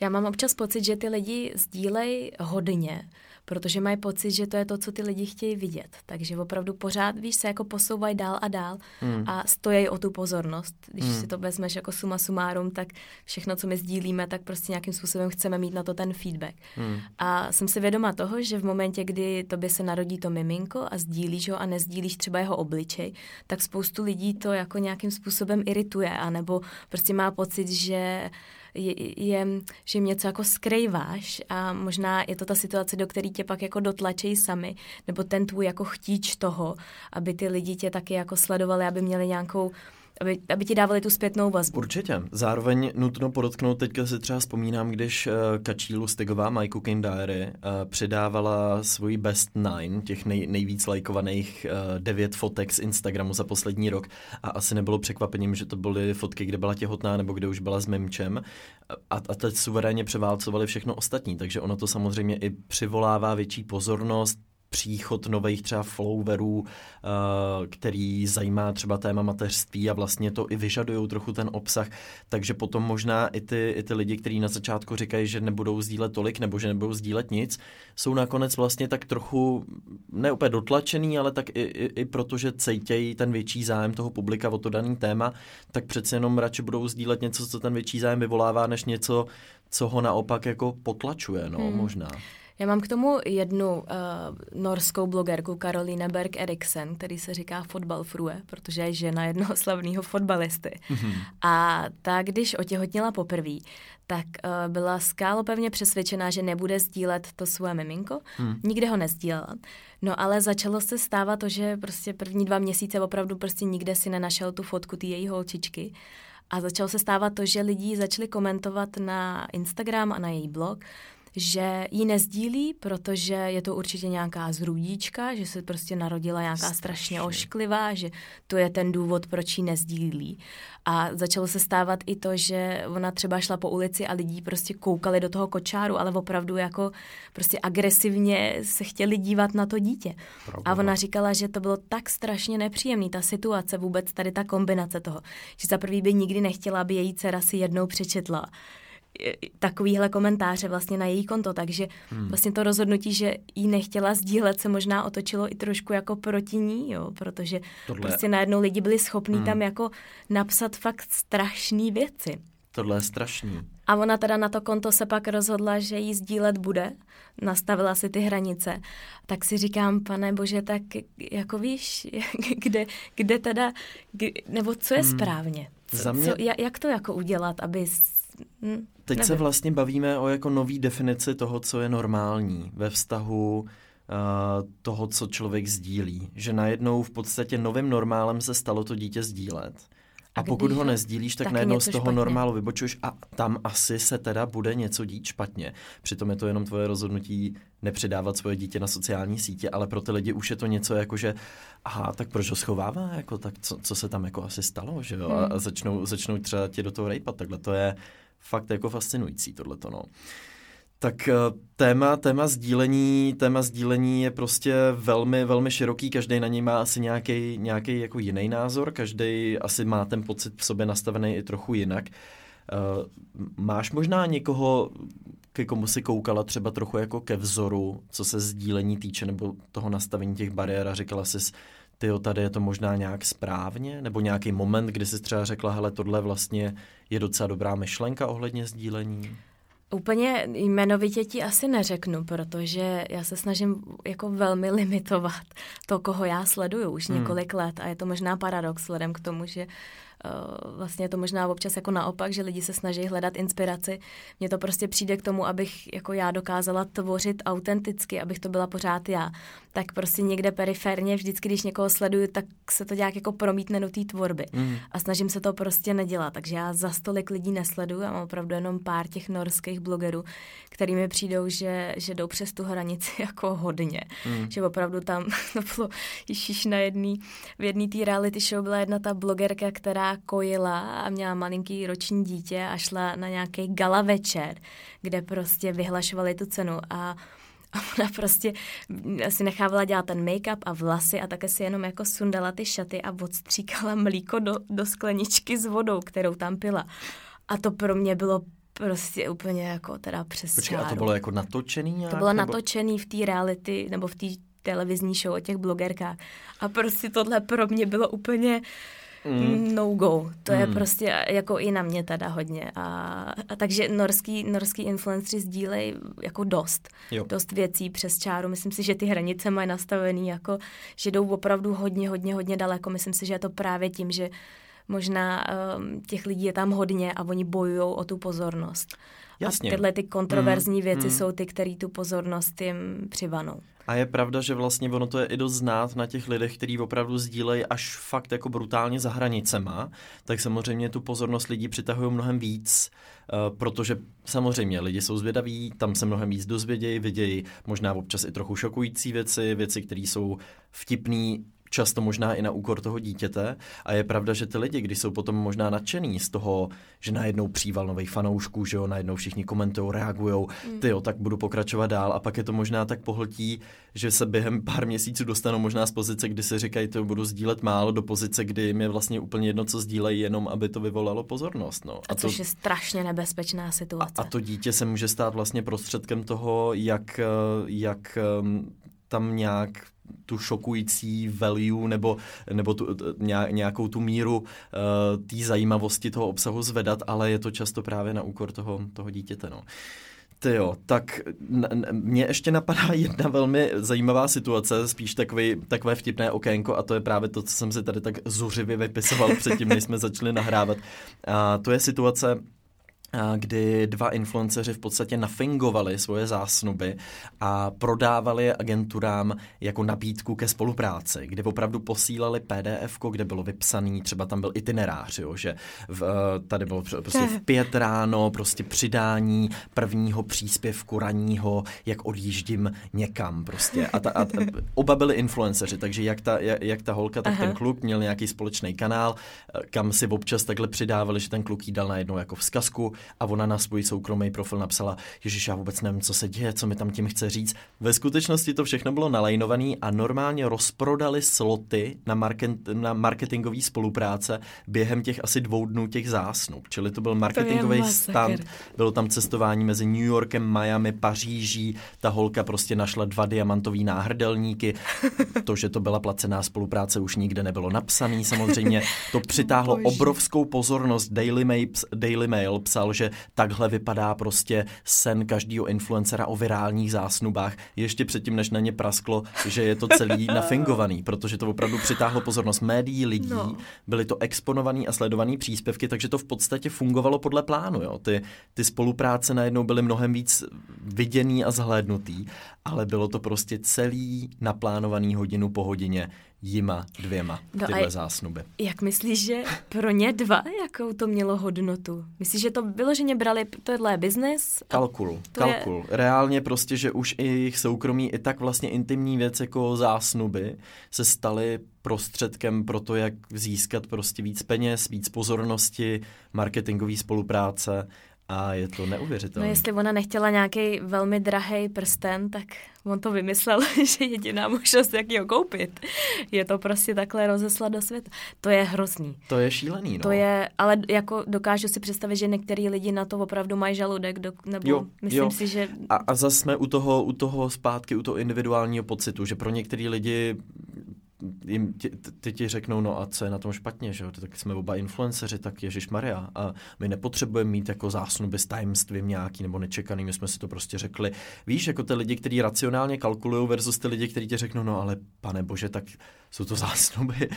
Já mám občas pocit, že ty lidi sdílejí hodně, protože mají pocit, že to je to, co ty lidi chtějí vidět. Takže opravdu pořád, víš, se jako posouvají dál a dál a stojí o tu pozornost. Když si to vezmeš jako suma sumárum, tak všechno, co my sdílíme, tak prostě nějakým způsobem chceme mít na to ten feedback. A jsem si vědoma toho, že v momentě, kdy tobě se narodí to miminko a sdílíš ho a nezdílíš třeba jeho obličej, tak spoustu lidí to jako nějakým způsobem irituje, anebo prostě má pocit, že že jim něco jako skrýváš a možná je to ta situace, do které tě pak jako dotlačejí sami, nebo ten tvůj jako chtíč toho, aby ty lidi tě taky jako sledovali, aby měli nějakou, aby ti dávali tu zpětnou vazbu. Určitě. Zároveň nutno podotknout, teďka si třeba vzpomínám, když Kačí Lustigová, My Cooking Diary, přidávala svoji best 9, těch nejvíc lajkovaných 9 fotek z Instagramu za poslední rok a asi nebylo překvapením, že to byly fotky, kde byla těhotná nebo kde už byla s mimčem a teď suverénně převálcovali všechno ostatní, takže ono to samozřejmě i přivolává větší pozornost, příchod nových třeba followerů, který zajímá třeba téma mateřství a vlastně to i vyžadují trochu ten obsah, takže potom možná i ty lidi, kteří na začátku říkají, že nebudou sdílet tolik nebo že nebudou sdílet nic, jsou nakonec vlastně tak trochu ne úplně dotlačený, ale tak i proto, že cítějí ten větší zájem toho publika o to daný téma, tak přece jenom radši budou sdílet něco, co ten větší zájem vyvolává, než něco, co ho naopak jako potlačuje, no možná. Já mám k tomu jednu norskou blogerku Caroline Berg Eriksen, který se říká fotbalfrue, protože je žena jednoho slavného fotbalisty. A ta, když otěhotněla poprvé, tak byla skálopevně přesvědčená, že nebude sdílet to svoje miminko. Nikde ho nesdílela. No ale začalo se stávat to, že prostě první 2 měsíce opravdu prostě nikde si nenašel tu fotku té její holčičky. A začalo se stávat to, že lidi začali komentovat na Instagram a na její blog, že ji nezdílí, protože je to určitě nějaká zrůdíčka, že se prostě narodila nějaká strašně ošklivá, že to je ten důvod, proč ji nezdílí. A začalo se stávat i to, že ona třeba šla po ulici a lidi prostě koukali do toho kočáru, ale opravdu jako prostě agresivně se chtěli dívat na to dítě. Pravda. A ona říkala, že to bylo tak strašně nepříjemný, ta situace, vůbec tady ta kombinace toho, že za prvý by nikdy nechtěla, aby její dcera si jednou přečetla takovýhle komentáře vlastně na její konto, takže vlastně to rozhodnutí, že jí nechtěla sdílet, se možná otočilo i trošku jako proti ní, jo, protože tohle prostě najednou lidi byli schopní tam jako napsat fakt strašný věci. Tohle je strašný. A ona teda na to konto se pak rozhodla, že jí sdílet bude. Nastavila si ty hranice. Tak si říkám, pane bože, tak jako víš, kde teda, nebo co je správně? Jak to jako udělat, aby... Teď nevím. Se vlastně bavíme o jako nový definici toho, co je normální ve vztahu toho, co člověk sdílí. Že najednou v podstatě novým normálem se stalo to dítě sdílet. A pokud ho nezdílíš, tak najednou z toho špatně. Normálu vybočuješ a tam asi se teda bude něco dít špatně. Přitom je to jenom tvoje rozhodnutí nepředávat svoje dítě na sociální sítě, ale pro ty lidi už je to něco jako, že aha, tak proč ho schovává, jako, tak co se tam jako asi stalo, že jo? A začnou třeba tě do toho rejpat, takhle to je fakt jako fascinující tohleto, no. Tak téma sdílení je prostě velmi, velmi široký, každej na něj má asi nějaký jako jiný názor, každej asi má ten pocit v sobě nastavený i trochu jinak. Máš možná někoho, ke komu si koukala třeba trochu jako ke vzoru, co se sdílení týče, nebo toho nastavení těch bariér a říkala jsi, tyjo, tady je to možná nějak správně, nebo nějaký moment, kdy jsi třeba řekla, hele, tohle vlastně je docela dobrá myšlenka ohledně sdílení? Úplně jmenovitě ti asi neřeknu, protože já se snažím jako velmi limitovat to, koho já sleduju už několik let a je to možná paradox vzhledem k tomu, že vlastně je to možná občas jako naopak, že lidi se snaží hledat inspiraci. Mně to prostě přijde k tomu, abych jako já dokázala tvořit autenticky, abych to byla pořád já. Tak prostě někde periferně, vždycky, když někoho sleduju, tak se to nějak jako promítne do té tvorby. A snažím se to prostě nedělat. Takže já za tolik lidí nesleduju a mám opravdu jenom pár těch norských blogerů, který mi přijdou, že jdou přes tu hranici jako hodně. Že opravdu tam to bylo již v jedné té reality show byla jedna ta blogerka, která kojila a měla malinký roční dítě a šla na nějaký gala večer, kde prostě vyhlašovali tu cenu a ona prostě si nechávala dělat ten make-up a vlasy a také si jenom jako sundala ty šaty a odstříkala mlíko do skleničky s vodou, kterou tam pila. A to pro mě bylo prostě úplně jako teda přes čáru. A to bylo jako natočený nějak? To bylo natočený v té reality, nebo v té televizní show o těch blogerkách. A prostě tohle pro mě bylo úplně... No go. To je prostě jako i na mě teda hodně. A takže norský influenceři sdílejí jako dost věcí přes čáru. Myslím si, že ty hranice mají nastavený jako, že jdou opravdu hodně, hodně, hodně daleko. Myslím si, že je to právě tím, že možná těch lidí je tam hodně a oni bojujou o tu pozornost. Jasně. A tyhle ty kontroverzní věci jsou ty, které tu pozornost jim přivanou. A je pravda, že vlastně ono to je i dost znát na těch lidech, který opravdu sdílejí až fakt jako brutálně za hranicema, tak samozřejmě tu pozornost lidí přitahují mnohem víc, protože samozřejmě lidi jsou zvědaví, tam se mnohem víc dozvědějí, vidějí možná občas i trochu šokující věci, které jsou vtipný, často možná i na úkor toho dítěte. A je pravda, že ty lidi, když jsou potom možná nadšený z toho, že najednou příval nových fanoušků, že jo, najednou všichni komentují, reagují, tyjo, tak budu pokračovat dál. A pak je to možná tak pohltí, že se během pár měsíců dostanou možná z pozice, kdy se říkají, tyjo, budu sdílet málo, do pozice, kdy jim je vlastně úplně jedno, co sdílejí, jenom aby to vyvolalo pozornost. No. A což je strašně nebezpečná situace. A to dítě se může stát vlastně prostředkem toho, jak tam nějak tu šokující value nebo nějakou tu míru té zajímavosti toho obsahu zvedat, ale je to často právě na úkor toho dítěte, no. Tyjo, tak mě ještě napadá jedna velmi zajímavá situace, spíš takové vtipné okénko, a to je právě to, co jsem si tady tak zuřivě vypisoval předtím, než jsme začali nahrávat. A to je situace, kdy dva influenceři v podstatě nafingovali svoje zásnuby a prodávali je agenturám jako nabídku ke spolupráci, kdy opravdu posílali PDF-ko, kde bylo vypsaný, třeba tam byl itinerář, jo, že tady bylo prostě v 5 ráno, prostě přidání prvního příspěvku ranního, jak odjíždím někam prostě. A oba byli influenceři, takže jak ta holka, tak ten kluk měl nějaký společný kanál, kam si občas takhle přidávali, že ten kluk jí dal najednou jako vzkazku, a ona na svůj soukromý profil napsala: Ježiš, já vůbec nevím, co se děje, co mi tam tím chce říct. Ve skutečnosti to všechno bylo nalajnované a normálně rozprodali sloty na marketingové spolupráce během těch asi 2 dnů těch zásnů. Čili to byl marketingový stand, bylo tam cestování mezi New Yorkem, Miami, Paříží, ta holka prostě našla 2 diamantový náhrdelníky, to, že to byla placená spolupráce, už nikde nebylo napsaný samozřejmě, to přitáhlo obrovskou pozornost. Daily Mail psal, že takhle vypadá prostě sen každého influencera o virálních zásnubách, ještě předtím, než na ně prasklo, že je to celý nafingovaný, protože to opravdu přitáhlo pozornost médií, lidí, byly to exponovaný a sledovaný příspěvky, takže to v podstatě fungovalo podle plánu, jo. Ty spolupráce najednou byly mnohem víc viděný a zhlédnutý, ale bylo to prostě celý naplánovaný hodinu po hodině jima dvěma tyhle zásnuby. Jak myslíš, že pro ně dva, jakou to mělo hodnotu? Myslíš, že to vyloženě brali, tohle je biznes? Kalkul. Reálně prostě, že už i jejich soukromí, i tak vlastně intimní věc jako zásnuby se staly prostředkem pro to, jak získat prostě víc peněz, víc pozornosti, marketingové spolupráce. A je to neuvěřitelné. No jestli ona nechtěla nějaký velmi drahej prsten, tak on to vymyslel, že jediná možnost, jak ji ho koupit, je to prostě takhle rozeslat do světa. To je hrozný. To je šílený, no. To je, ale jako dokážu si představit, že některý lidi na to opravdu mají žaludek, myslím si, že... A zase jsme u toho zpátky, u toho individuálního pocitu, že pro některý lidi... Ti řeknou, no a co je na tom špatně, že jo, tak jsme oba influenceři, tak ježišmarja, a my nepotřebujeme mít jako zásnuby s tajemstvím nějaký nebo nečekaným, my jsme si to prostě řekli. Víš, jako ty lidi, kteří racionálně kalkulují versus ty lidi, kteří ti řeknou, no ale pane bože, tak jsou to zásnuby.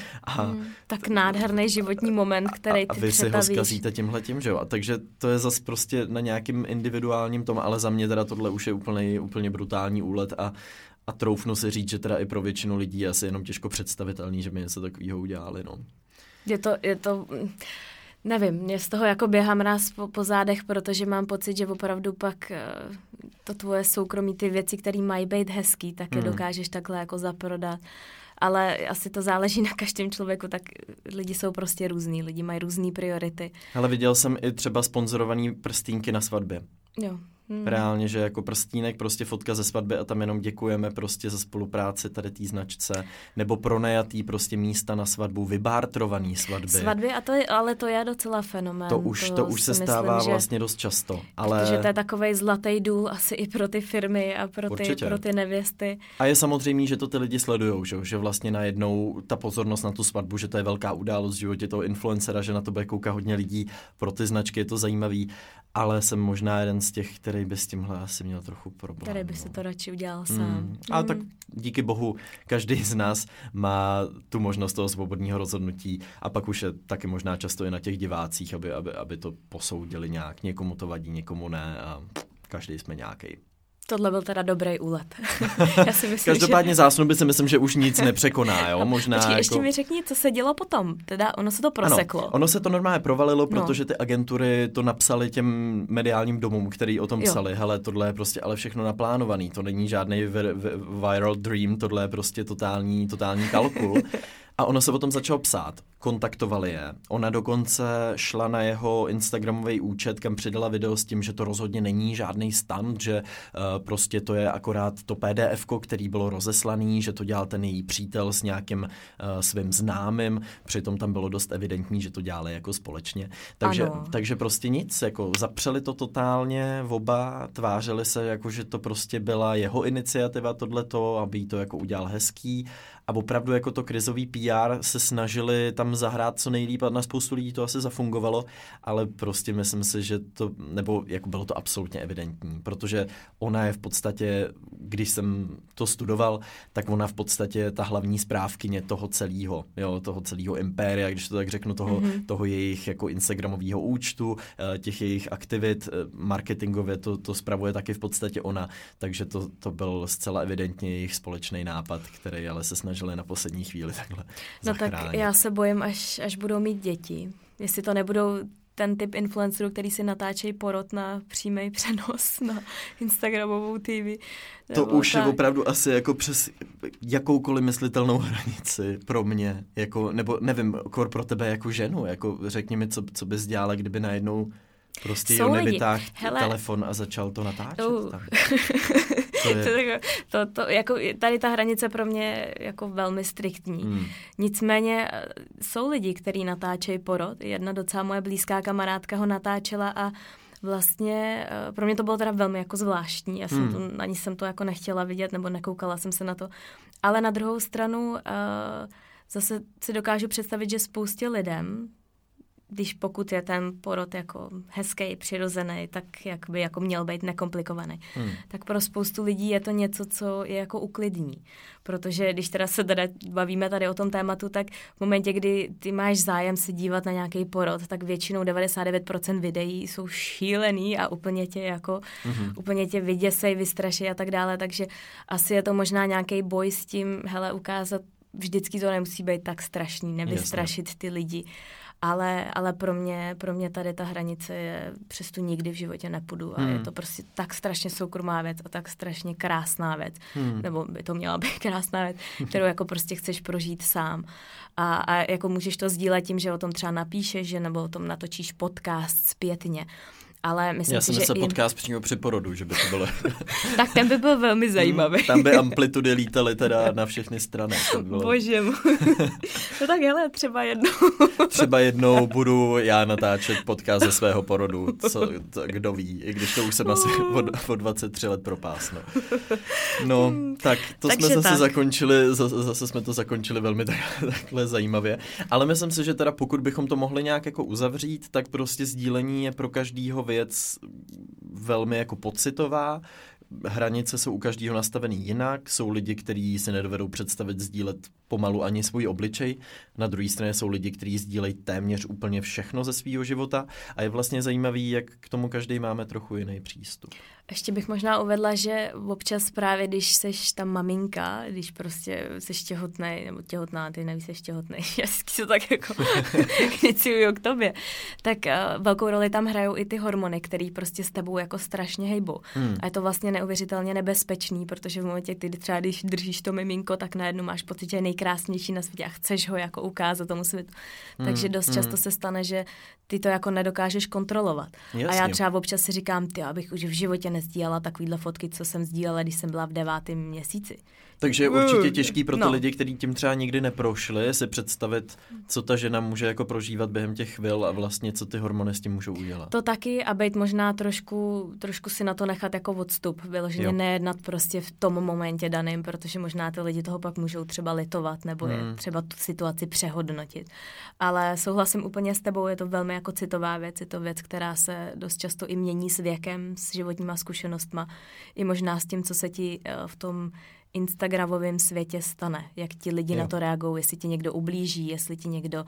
Tak nádherný životní moment, který ty přetavíš. A vy si ho zkazíte tímhletím, že jo, a takže to je zas prostě na nějakým individuálním tom, ale za mě teda tohle už je úplně brutální úlet a troufnu si říct, že teda i pro většinu lidí je asi jenom těžko představitelný, že by něco takového udělali, no. Je to, nevím, mě z toho jako běhá mráz po zádech, protože mám pocit, že opravdu pak to tvoje soukromí, ty věci, které mají být hezký, tak je dokážeš takhle jako zaprodat. Ale asi to záleží na každém člověku, tak lidi jsou prostě různý, lidi mají různý priority. Ale viděl jsem i třeba sponzorovaný prstínky na svatbě. Jo. Reálně, že jako prstínek, prostě fotka ze svatby a tam jenom děkujeme prostě za spolupráci tady té značce, nebo pronajatý prostě místa na svatbu, vybártrovaný svatby. A to je docela fenomén. To už se stává vlastně dost často. Ale... Protože to je takovej zlatý důl asi i pro ty firmy a pro ty nevěsty. A je samozřejmě, že to ty lidi sledujou, že vlastně najednou ta pozornost na tu svatbu, že to je velká událost v životě toho influencera, že na to bude koukat hodně lidí, pro ty značky je to zajímavý, ale jsem možná jeden z těch, který by s tímhle asi měl trochu problém. Který by si to radši udělal sám. Ale tak díky bohu, každý z nás má tu možnost toho svobodného rozhodnutí a pak už je taky možná často i na těch divácích, aby to posoudili nějak. Někomu to vadí, někomu ne a každý jsme nějaký. Tohle byl teda dobrý úlet. Já si myslím, každopádně že... zásnuby si myslím, že už nic nepřekoná, jo? Možná počkej, jako... ještě mi řekni, co se dělo potom. Teda ono se to proseklo. Ano, ono se to normálně provalilo, protože ty agentury to napsaly těm mediálním domům, který o tom psali. Hele, tohle je prostě ale všechno naplánovaný. To není žádný viral dream, tohle je prostě totální kalkul. A ono se potom začalo psát. Kontaktovali je. Ona dokonce šla na jeho instagramový účet, kam přidala video s tím, že to rozhodně není žádný stunt, že prostě to je akorát to PDF-ko, který bylo rozeslaný, že to dělal ten její přítel s nějakým svým známým. Přitom tam bylo dost evidentní, že to dělali jako společně. Takže prostě nic. Jako zapřeli to totálně oba, tvářili se, jako že to prostě byla jeho iniciativa tohleto, aby jí to jako udělal hezký. A opravdu jako to krizový PR se snažili tam zahrát co nejlíp a na spoustu lidí to asi zafungovalo, ale prostě myslím si, že to, nebo jako bylo to absolutně evidentní, protože ona je v podstatě, když jsem to studoval, tak ona v podstatě je ta hlavní správkyně toho celého impéria, když to tak řeknu, toho jejich jako instagramového účtu, těch jejich aktivit, marketingově to spravuje taky v podstatě ona, takže to byl zcela evidentně jejich společný nápad, který ale se snažili na poslední chvíli takhle zachránit. Tak já se bojím, až budou mít děti. Jestli to nebudou ten typ influencerů, který si natáčejí porod na přímý přenos na Instagramovou TV. To už je opravdu asi jako přes jakoukoliv myslitelnou hranici pro mě, jako, nebo nevím, kor pro tebe jako ženu, jako řekni mi, co bys dělala, kdyby najednou Prostě jo, nevytáhl telefon a začal to natáčet. Tam. To jako, tady ta hranice pro mě jako velmi striktní. Nicméně jsou lidi, kteří natáčejí porod. Jedna docela moje blízká kamarádka ho natáčela a vlastně pro mě to bylo teda velmi jako zvláštní. Já jsem to, ani jsem to jako nechtěla vidět nebo nekoukala jsem se na to. Ale na druhou stranu zase si dokážu představit, že spoustě lidem, když pokud je ten porod jako hezký, přirozený, tak jak by jako měl být nekomplikovaný. Tak pro spoustu lidí je to něco, co je jako uklidní. Protože když teda se teda bavíme tady o tom tématu, tak v momentě, kdy ty máš zájem se dívat na nějaký porod, tak většinou 99% videí jsou šílený a úplně tě jako, úplně tě vyděsej, vystraší a tak dále. Takže asi je to možná nějaký boj s tím, hele, ukázat, vždycky to nemusí být tak strašný, nevystrašit ty lidi. Ale pro mě tady ta hranice je, přes tu nikdy v životě nepůjdu a je to prostě tak strašně soukromá věc a tak strašně krásná věc, nebo by to měla být krásná věc, kterou jako prostě chceš prožít sám a jako můžeš to sdílet tím, že o tom třeba napíšeš, že nebo o tom natočíš podcast zpětně. Ale myslím, já jsem si, že podcast přímo při porodu, že by to bylo. Tak ten by byl velmi zajímavý. Tam by amplitudy lítaly teda na všechny strany. To bylo... Bože můj. No tak hele, třeba jednou. Třeba jednou budu já natáčet podcast ze svého porodu, kdo ví, i když to už jsem asi po 23 let propásno. No, tak to takže jsme zase tak zakončili, zase jsme to zakončili velmi takhle zajímavě. Ale myslím si, že teda pokud bychom to mohli nějak jako uzavřít, tak prostě sdílení je pro každýho věc velmi jako pocitová. Hranice jsou u každého nastavený jinak. Jsou lidi, kteří si nedovedou představit sdílet pomalu ani svůj obličej. Na druhé straně jsou lidi, kteří sdílejí téměř úplně všechno ze svého života a je vlastně zajímavý, jak k tomu každý máme trochu jiný přístup. Ještě bych možná uvedla, že občas právě, když seš ta maminka, když prostě seš těhotnej, nebo těhotná, ty nevíš, seš těhotnej, já se tak jako iniciuju k tobě, tak velkou roli tam hrajou i ty hormony, které prostě s tebou jako strašně hejbou. A je to vlastně neuvěřitelně nebezpečný, protože v momentě, kdy třeba když držíš to miminko, tak najednou máš pocit, že je nejkrásnější na světě a chceš ho jako ukázat tomu světu. Takže dost často se stane, že ty to jako nedokážeš kontrolovat. Jasně. A já třeba občas si říkám, ty, abych už v životě nesdílela takovýhle fotky, co jsem sdílela, když jsem byla v 9. měsíci. Takže je určitě těžký pro ty lidi, kteří tím třeba nikdy neprošli, si představit, co ta žena může jako prožívat během těch chvil a vlastně co ty hormony s tím můžou udělat. To taky a být možná trošku si na to nechat jako odstup, vyloženě nejednat prostě v tom momentě daným, protože možná ty lidi toho pak můžou třeba litovat nebo je třeba tu situaci přehodnotit. Ale souhlasím úplně s tebou, je to velmi jako citová věc, je to věc, která se dost často i mění s věkem, s životníma zkušenostma, i možná s tím, co se ti v tom instagramovém světě stane, jak ti lidi na to reagují, jestli ti někdo ublíží, jestli ti někdo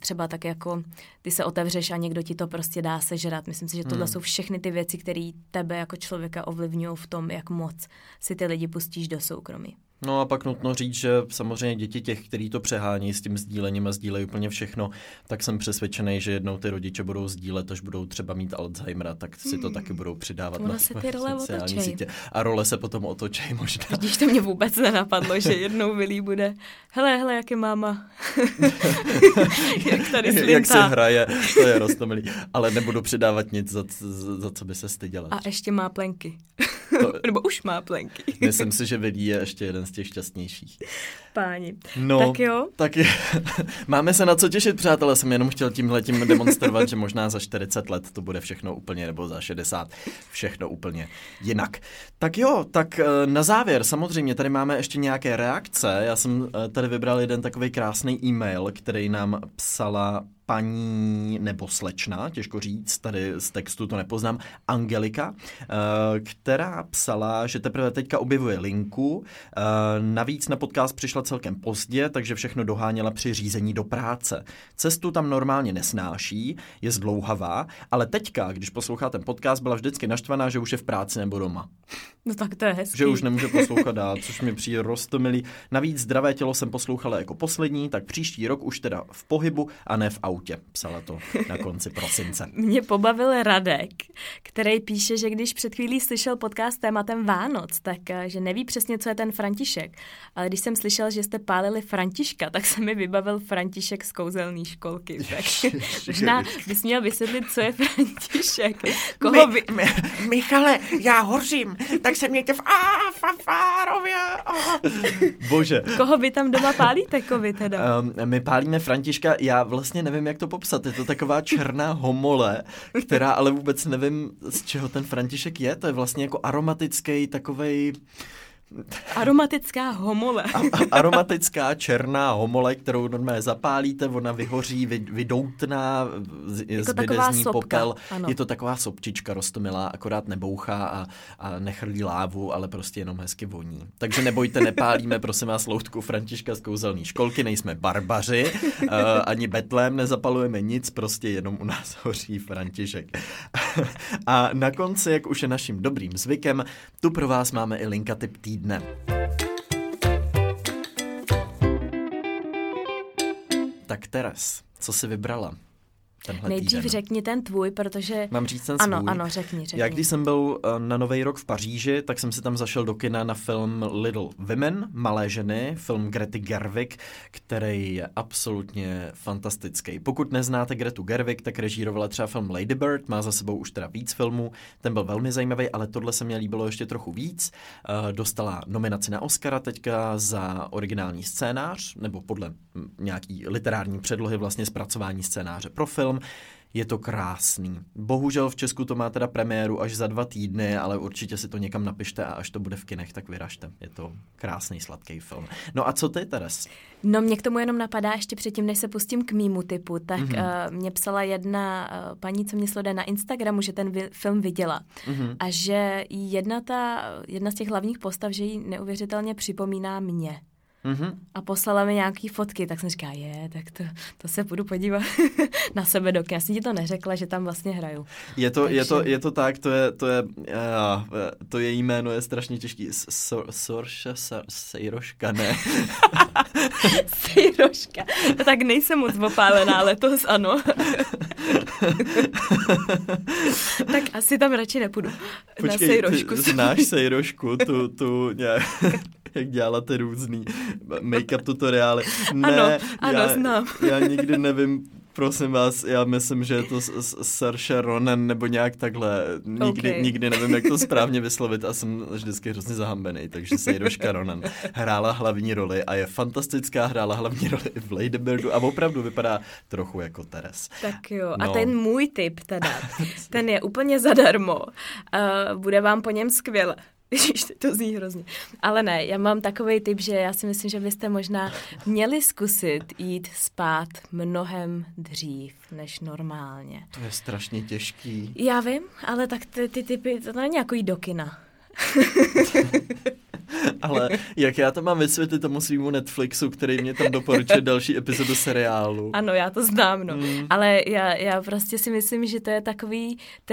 třeba tak jako ty se otevřeš a někdo ti to prostě dá sežrat. Myslím si, že tohle jsou všechny ty věci, které tebe jako člověka ovlivňují v tom, jak moc si ty lidi pustíš do soukromí. No a pak nutno říct, že samozřejmě děti těch, kteří to přehání s tím sdílením a sdílejí úplně všechno, tak jsem přesvědčený, že jednou ty rodiče budou sdílet, až budou třeba mít Alzheimera, tak si to taky budou přidávat na sociální sítě. A role se potom otočí možná. Vidíš, to mě vůbec nenapadlo, že jednou Willy bude, hele, jak je máma. Jak tady slintá. Jak se hraje, to je roztomilý. Ale nebudu přidávat nic, za co by se styděla. A ještě má plenky. Nebo už má plenky. Myslím si, že Willy je ještě jeden z těch šťastnějších. Páni. No, tak jo. Tak je. Máme se na co těšit, přátelé. Jsem jenom chtěl tímhletím demonstrovat, že možná za 40 let to bude všechno úplně, nebo za 60 všechno úplně jinak. Tak jo, tak na závěr samozřejmě tady máme ještě nějaké reakce. Já jsem tady vybral jeden takovej krásný e-mail, který nám psala paní nebo slečna, těžko říct, tady z textu to nepoznám, Angelika, která psala, že teprve teďka objevuje linku. Navíc na podcast přišla celkem pozdě, takže všechno doháněla při řízení do práce. Cestu tam normálně nesnáší, je zdlouhavá, ale teďka, když poslouchá ten podcast, byla vždycky naštvaná, že už je v práci nebo doma. No tak to je hezký. Že už nemůže poslouchat dál, což mi přijde roztomilý. Navíc zdravé tělo jsem poslouchala jako poslední, tak příští rok už teda v pohybu a ne v autu. autě, psala to na konci prosince. Mě pobavil Radek, který píše, že když před chvílí slyšel podcast tématem Vánoc, tak že neví přesně, co je ten František. Ale když jsem slyšel, že jste pálili Františka, tak se mi vybavil František z kouzelné školky. Tak možná bys měl vysvětlit, co je František. Koho by... Michale, já hořím, tak se mějte v fanfárově. Bože. Koho vy tam doma pálíte, Kovy teda? My pálíme Františka, já vlastně nevím, jak to popsat. Je to taková černá homole, která ale vůbec nevím, z čeho ten František je. To je vlastně jako aromatický takovej... Aromatická homole. Aromatická černá homole, kterou normálně zapálíte, ona vyhoří, vydoutná, zbyde z ní popel. Ano. Je to taková sopčička roztomilá, akorát nebouchá a nechrlí lávu, ale prostě jenom hezky voní. Takže nebojte, nepálíme, prosím vás, loutku Františka z kouzelné školky, nejsme barbaři, ani betlém nezapalujeme nic, prostě jenom u nás hoří František. A na konci, jak už je naším dobrým zvykem, tu pro vás máme i linka typ týdne. Tak Teres, co jsi vybrala tenhle nejdřív týden? Nejdřív řekni ten tvůj, protože... Mám říct ten svůj? Ano, řekni. Já když jsem byl na Novej rok v Paříži, tak jsem si tam zašel do kina na film Little Women, Malé ženy, film Gretty Gerwig, který je absolutně fantastický. Pokud neznáte Gretu Gerwig, tak režírovala třeba film Lady Bird, má za sebou už teda víc filmů, ten byl velmi zajímavý, ale tohle se mě líbilo ještě trochu víc. Dostala nominaci na Oscara teďka za originální scénář, nebo podle nějaký literární předlohy vlastně zpracování scénáře pro film. Je to krásný. Bohužel v Česku to má teda premiéru až za 2 týdny, ale určitě si to někam napište a až to bude v kinech, tak vyražte. Je to krásný, sladký film. No a co ty, Teres? No mě k tomu jenom napadá ještě předtím, než se pustím k mýmu typu, tak mě psala jedna paní, co mě sleduje na Instagramu, že ten film viděla. A že jedna z těch hlavních postav, že jí neuvěřitelně připomíná mě. A poslala mi nějaký fotky, tak jsem říkala, tak to se budu podívat na sebe do kina. Já jsem ti to neřekla, že tam vlastně hraju. To její jméno je strašně těžký. Saoirse, ne? Saoirse. Tak nejsem moc opálená letos, ano. Tak asi tam radši nepůjdu. Počkej, na Saoirseku. Znáš Saoirseku, tu nějak... jak dělala ty různý make-up tutoriály. Ano, znám. Já nikdy nevím, prosím vás, já myslím, že je to Saoirse Ronan nebo nějak takhle. Nikdy nevím, jak to správně vyslovit a jsem vždycky hrozně zahambený, takže Saoirse Ronan hrála hlavní roli a je fantastická, hrála hlavní roli v Lady Birdu a opravdu vypadá trochu jako Teres. Tak jo, no. A ten můj tip teda, ten je úplně zadarmo. Bude vám po něm skvěle. To zní hrozně. Ale ne, já mám takovej tip, že já si myslím, že byste možná měli zkusit jít spát mnohem dřív než normálně. To je strašně těžký. Já vím, ale tak ty tipy, to není jako jít do kina. Ale jak já to mám vysvětlit tomu svýmu Netflixu, který mě tam doporučuje další epizodu seriálu. Ano, já to znám, no. Ale já prostě si myslím, že to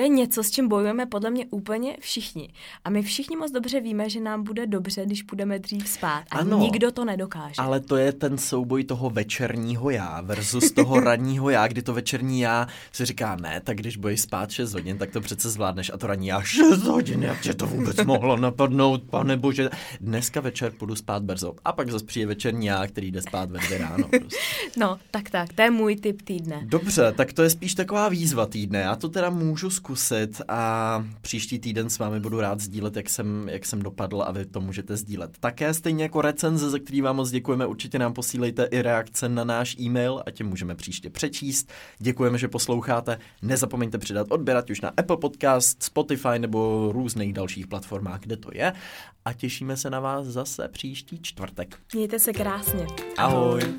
je něco, s čím bojujeme podle mě úplně všichni. A my všichni moc dobře víme, že nám bude dobře, když půjdeme dřív spát. A ano, nikdo to nedokáže. Ale to je ten souboj toho večerního já versus toho ranního já, kdy to večerní já si říká, ne, tak když budeš spát 6 hodin, tak to přece zvládneš. A to ranní já 6 hodin, jak tě to vůbec mohlo napadnout, pane bože. Dneska večer půjdu spát brzo. A pak zase přijde večerní já, který jde spát ve 2 ráno. Prostě. No, tak, to je můj tip týdne. Dobře, tak to je spíš taková výzva týdne. Já to teda můžu zkusit a příští týden s vámi budu rád sdílet, jak jsem dopadl a vy to můžete sdílet. Také stejně jako recenze, za který vám moc děkujeme, určitě nám posílejte i reakce na náš e-mail a tím můžeme příště přečíst. Děkujeme, že posloucháte. Nezapomeňte přidat odběrat už na Apple Podcast, Spotify nebo různých dalších platformách, kde to je. A těšíme se na vás zase příští čtvrtek. Mějte se krásně. Ahoj.